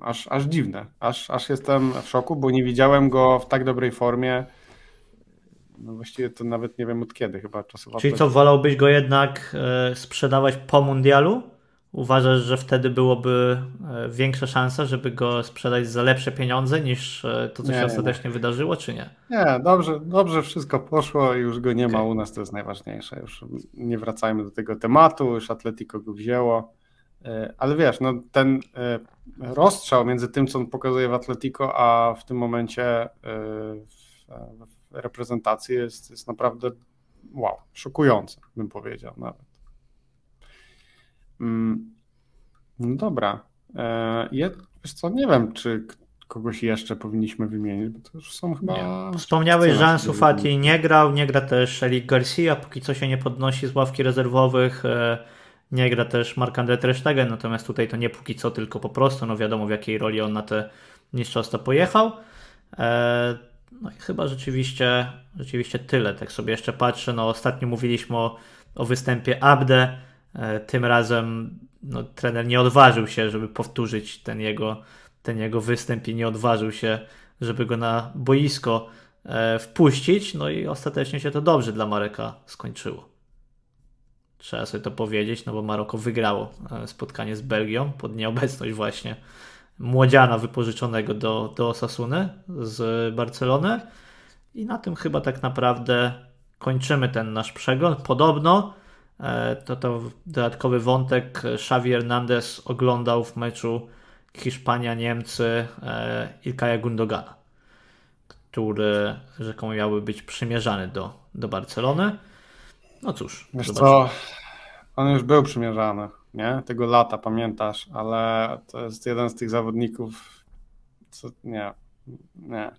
aż, aż dziwne. Aż, aż jestem w szoku, bo nie widziałem go w tak dobrej formie. No właściwie to nawet nie wiem od kiedy chyba. Czyli co, wolałbyś go jednak sprzedawać po mundialu? Uważasz, że wtedy byłoby większa szansa, żeby go sprzedać za lepsze pieniądze niż to, co nie, się ostatecznie nie. wydarzyło, czy nie? Nie, dobrze, dobrze wszystko poszło i już go nie okay. ma u nas, to jest najważniejsze. Już nie wracajmy do tego tematu, już Atletico go wzięło. Ale wiesz, no ten rozstrzał między tym, co on pokazuje w Atletico, a w tym momencie w reprezentacji jest, jest naprawdę wow, szokujący, bym powiedział nawet. No dobra, ja, wiesz co, nie wiem, czy kogoś jeszcze powinniśmy wymienić, bo to już są chyba... Nie. Wspomniałeś, że Ansu Fati nie grał, nie gra też Eric Garcia, póki co się nie podnosi z ławki rezerwowych, nie gra też Marc-André ter Stegen, natomiast tutaj to nie póki co, tylko po prostu, no wiadomo w jakiej roli on na te mistrzostwa pojechał. No i chyba rzeczywiście, rzeczywiście tyle, tak sobie jeszcze patrzę, no ostatnio mówiliśmy o, o występie Abde. Tym razem no, trener nie odważył się, żeby powtórzyć ten jego, ten jego występ i nie odważył się, żeby go na boisko e, wpuścić. No i ostatecznie się to dobrze dla Maroka skończyło. Trzeba sobie to powiedzieć, no bo Maroko wygrało spotkanie z Belgią pod nieobecność właśnie młodziana wypożyczonego do, do Osasuny z Barcelony. I na tym chyba tak naprawdę kończymy ten nasz przegląd. Podobno To, to dodatkowy wątek Xavi Hernandez oglądał w meczu Hiszpania-Niemcy Ilkaya Gündogana, który rzekomo miałby być przymierzany do, do Barcelony. No cóż. Wiesz co, on już był przymierzany. nie? Tego lata, pamiętasz, ale to jest jeden z tych zawodników, co nie, nie,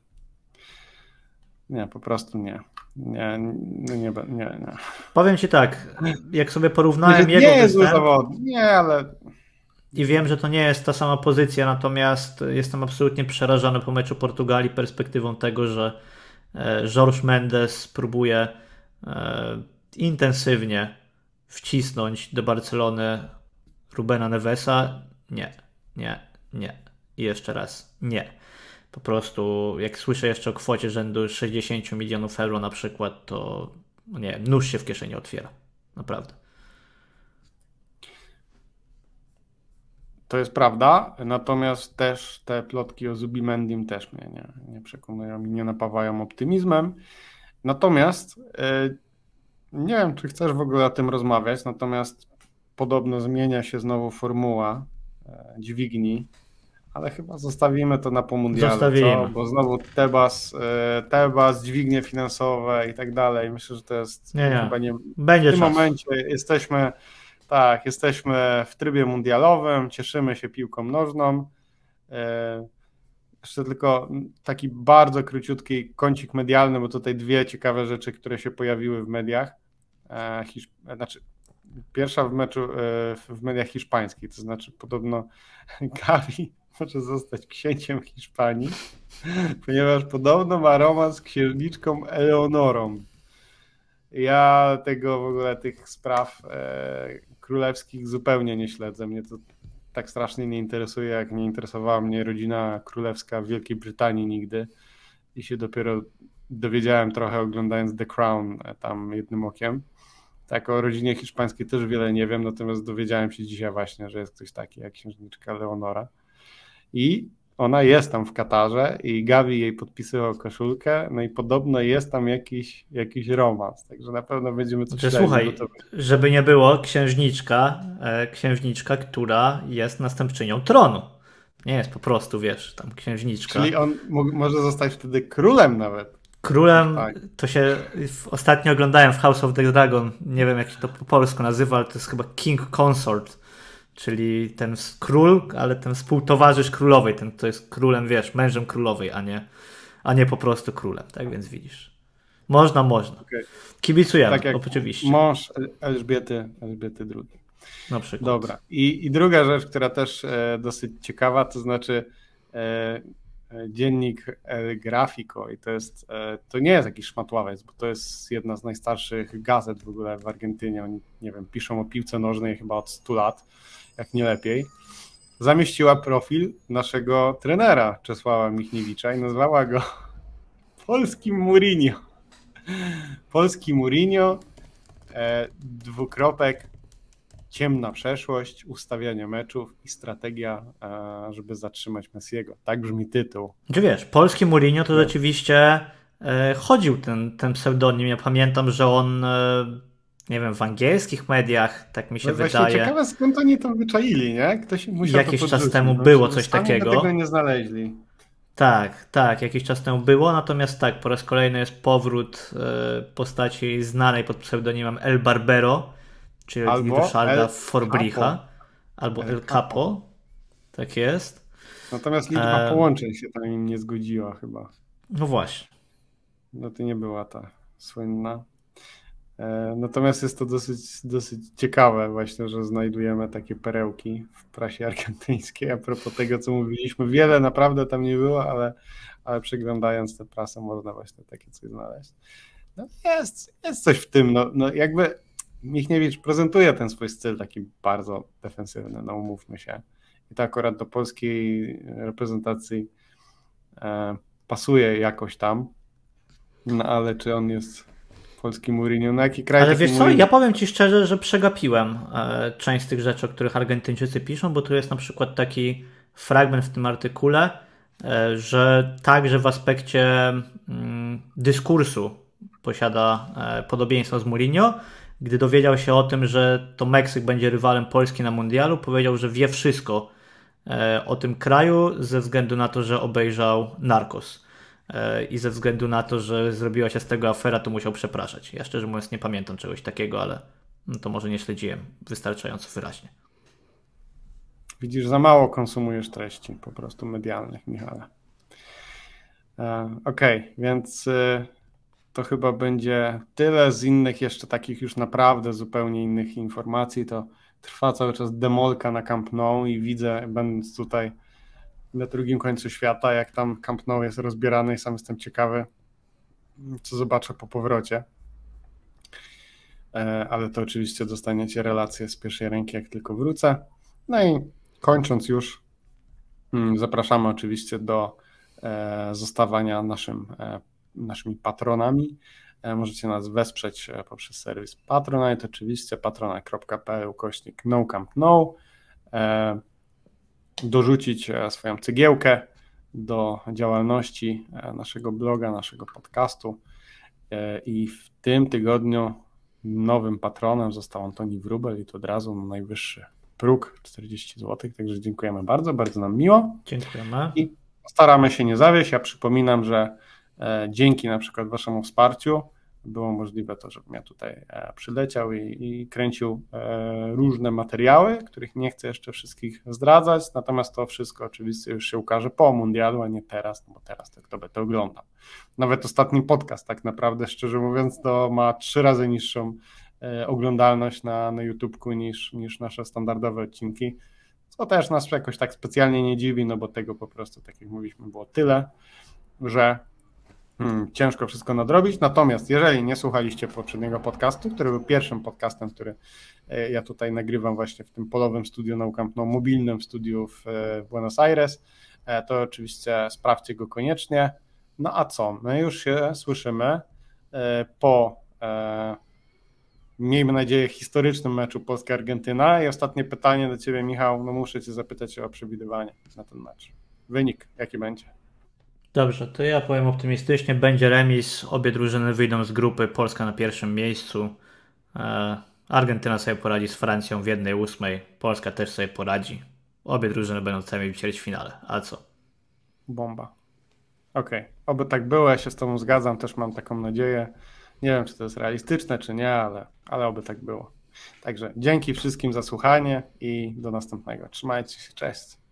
nie, po prostu nie. Nie, nie, nie, nie, nie. Powiem ci tak, jak sobie porównałem nie, jego nie występ, jest zawod, nie, ale... i wiem, że to nie jest ta sama pozycja, natomiast jestem absolutnie przerażony po meczu Portugalii perspektywą tego, że Jorge Mendes próbuje intensywnie wcisnąć do Barcelony Rubena Nevesa. Nie, nie, nie. I jeszcze raz, nie. Po prostu jak słyszę jeszcze o kwocie rzędu sześćdziesiąt milionów euro na przykład, to nie, nóż się w kieszeni otwiera. Naprawdę. To jest prawda, natomiast też te plotki o Zubimendim też mnie nie, nie przekonują i nie napawają optymizmem. Natomiast yy, nie wiem, czy chcesz w ogóle o tym rozmawiać, natomiast podobno zmienia się znowu formuła yy, dźwigni, ale chyba zostawimy to na pomundialu, co? Bo znowu Tebas, Tebas, dźwignie finansowe i tak dalej. Myślę, że to jest nie, nie. chyba nie... Będzie w tym czas. Momencie jesteśmy, tak, jesteśmy w trybie mundialowym, cieszymy się piłką nożną. Jeszcze tylko taki bardzo króciutki kącik medialny, bo tutaj dwie ciekawe rzeczy, które się pojawiły w mediach. Znaczy... Pierwsza w meczu w mediach hiszpańskich, to znaczy podobno Gavi może zostać księciem Hiszpanii, ponieważ podobno ma romans z księżniczką Eleonorą. Ja tego w ogóle, tych spraw e, królewskich zupełnie nie śledzę. Mnie to tak strasznie nie interesuje, jak nie interesowała mnie rodzina królewska w Wielkiej Brytanii nigdy. I się dopiero dowiedziałem trochę, oglądając The Crown tam jednym okiem. Tak, o rodzinie hiszpańskiej też wiele nie wiem, natomiast dowiedziałem się dzisiaj właśnie, że jest ktoś taki jak księżniczka Leonora. I ona jest tam w Katarze i Gavi jej podpisywał koszulkę, no i podobno jest tam jakiś, jakiś romans, także na pewno będziemy coś śledzić. Słuchaj, to... żeby nie było, księżniczka, księżniczka, która jest następczynią tronu. Nie jest po prostu, wiesz, tam księżniczka. Czyli on mógł, może zostać wtedy królem nawet. Królem, to się ostatnio oglądałem w House of the Dragon, nie wiem jak się to po polsku nazywa, ale to jest chyba King Consort, czyli ten król, ale ten współtowarzysz królowej, ten kto jest królem, wiesz, mężem królowej, a nie, a nie po prostu królem, tak więc widzisz. Można, można. Okay. Kibicujemy, tak oczywiście. Mąż Elżbiety, Elżbiety drugiej. Na przykład. Dobra. I, i druga rzecz, która też e, dosyć ciekawa, to znaczy... E, dziennik El Gráfico i to jest, to nie jest jakiś szmatławiec, bo to jest jedna z najstarszych gazet w ogóle w Argentynie. Oni, nie wiem, piszą o piłce nożnej chyba od stu lat, jak nie lepiej. Zamieściła profil naszego trenera Czesława Michniewicza i nazwała go polskim Mourinho. Polski Mourinho, dwukropek, ciemna przeszłość, ustawianie meczów i strategia, żeby zatrzymać Messiego. Tak brzmi tytuł. Czy wiesz, polski Mourinho to rzeczywiście chodził ten, ten pseudonim. Ja pamiętam, że on, nie wiem, w angielskich mediach, tak mi się no wydaje. Ciekawe, skąd oni to wyczaili, nie? Ktoś musiał jakiś to czas temu było no, coś takiego. Tego nie znaleźli. Tak, tak, jakiś czas temu było, natomiast tak, po raz kolejny jest powrót postaci znanej pod pseudonimem El Barbero, czyli Ryszarda Forbricha, albo El Capo, tak jest. Natomiast liczba e... połączeń się tam im nie zgodziła chyba. No właśnie. No to nie była ta słynna. E, natomiast jest to dosyć, dosyć ciekawe właśnie, że znajdujemy takie perełki w prasie argentyńskiej. A propos tego, co mówiliśmy, wiele naprawdę tam nie było, ale, ale przeglądając tę prasę można właśnie takie coś znaleźć. No jest, jest coś w tym, no, no jakby... Michniewicz prezentuje ten swój styl taki bardzo defensywny, no umówmy się. I to akurat do polskiej reprezentacji e, pasuje jakoś tam, no ale czy on jest polski Mourinho? Na jaki kraj? Ale wiesz co, Mourinho? Ja powiem Ci szczerze, że przegapiłem e, część z tych rzeczy, o których Argentyńczycy piszą, bo tu jest na przykład taki fragment w tym artykule, e, że także w aspekcie mm, dyskursu posiada e, podobieństwo z Mourinho. Gdy dowiedział się o tym, że to Meksyk będzie rywalem Polski na mundialu, powiedział, że wie wszystko o tym kraju ze względu na to, że obejrzał Narcos i ze względu na to, że zrobiła się z tego afera, to musiał przepraszać. Ja szczerze mówiąc nie pamiętam czegoś takiego, ale no to może nie śledziłem wystarczająco wyraźnie. Widzisz, za mało konsumujesz treści po prostu medialnych, Michale. Okej, okay, więc to chyba będzie tyle. Z innych jeszcze takich już naprawdę zupełnie innych informacji to trwa cały czas demolka na Camp Nou i widzę, będąc tutaj na drugim końcu świata, jak tam Camp Nou jest rozbierany i sam jestem ciekawy, co zobaczę po powrocie. Ale to oczywiście dostaniecie relacje z pierwszej ręki, jak tylko wrócę. No i kończąc już, zapraszamy oczywiście do zostawania naszym, naszymi patronami. Możecie nas wesprzeć poprzez serwis Patronite, oczywiście patronite.pl ukośnik No Camp No. Dorzucić swoją cegiełkę do działalności naszego bloga, naszego podcastu. I w tym tygodniu nowym patronem został Antoni Wróbel i to od razu na najwyższy próg czterdzieści złotych, także dziękujemy bardzo, bardzo nam miło. Dziękujemy. I staramy się nie zawieść. Ja przypominam, że dzięki na przykład waszemu wsparciu było możliwe to, żebym ja tutaj przyleciał i, i kręcił różne materiały, których nie chcę jeszcze wszystkich zdradzać, natomiast to wszystko oczywiście już się ukaże po mundialu, a nie teraz, no bo teraz to kto by to oglądał. Nawet ostatni podcast tak naprawdę, szczerze mówiąc, to ma trzy razy niższą oglądalność na, na YouTubeku niż, niż nasze standardowe odcinki, co też nas jakoś tak specjalnie nie dziwi, no bo tego po prostu, tak jak mówiliśmy, było tyle, że Hmm, ciężko wszystko nadrobić, natomiast jeżeli nie słuchaliście poprzedniego podcastu, który był pierwszym podcastem, który ja tutaj nagrywam właśnie w tym polowym studiu No Camp No, mobilnym studiu w Buenos Aires, to oczywiście sprawdźcie go koniecznie. No a co? My już się słyszymy po, miejmy nadzieję, historycznym meczu Polska-Argentyna i ostatnie pytanie do ciebie, Michał, no muszę cię zapytać o przewidywanie na ten mecz. Wynik, jaki będzie? Dobrze, to ja powiem optymistycznie, będzie remis, obie drużyny wyjdą z grupy, Polska na pierwszym miejscu, Argentyna sobie poradzi z Francją w jednej ósmej, Polska też sobie poradzi, obie drużyny będą sami w ćwierćfinale, a co? Bomba. Okej, okay. Oby tak było, ja się z tobą zgadzam, też mam taką nadzieję, nie wiem czy to jest realistyczne czy nie, ale, ale oby tak było. Także dzięki wszystkim za słuchanie i do następnego, trzymajcie się, cześć.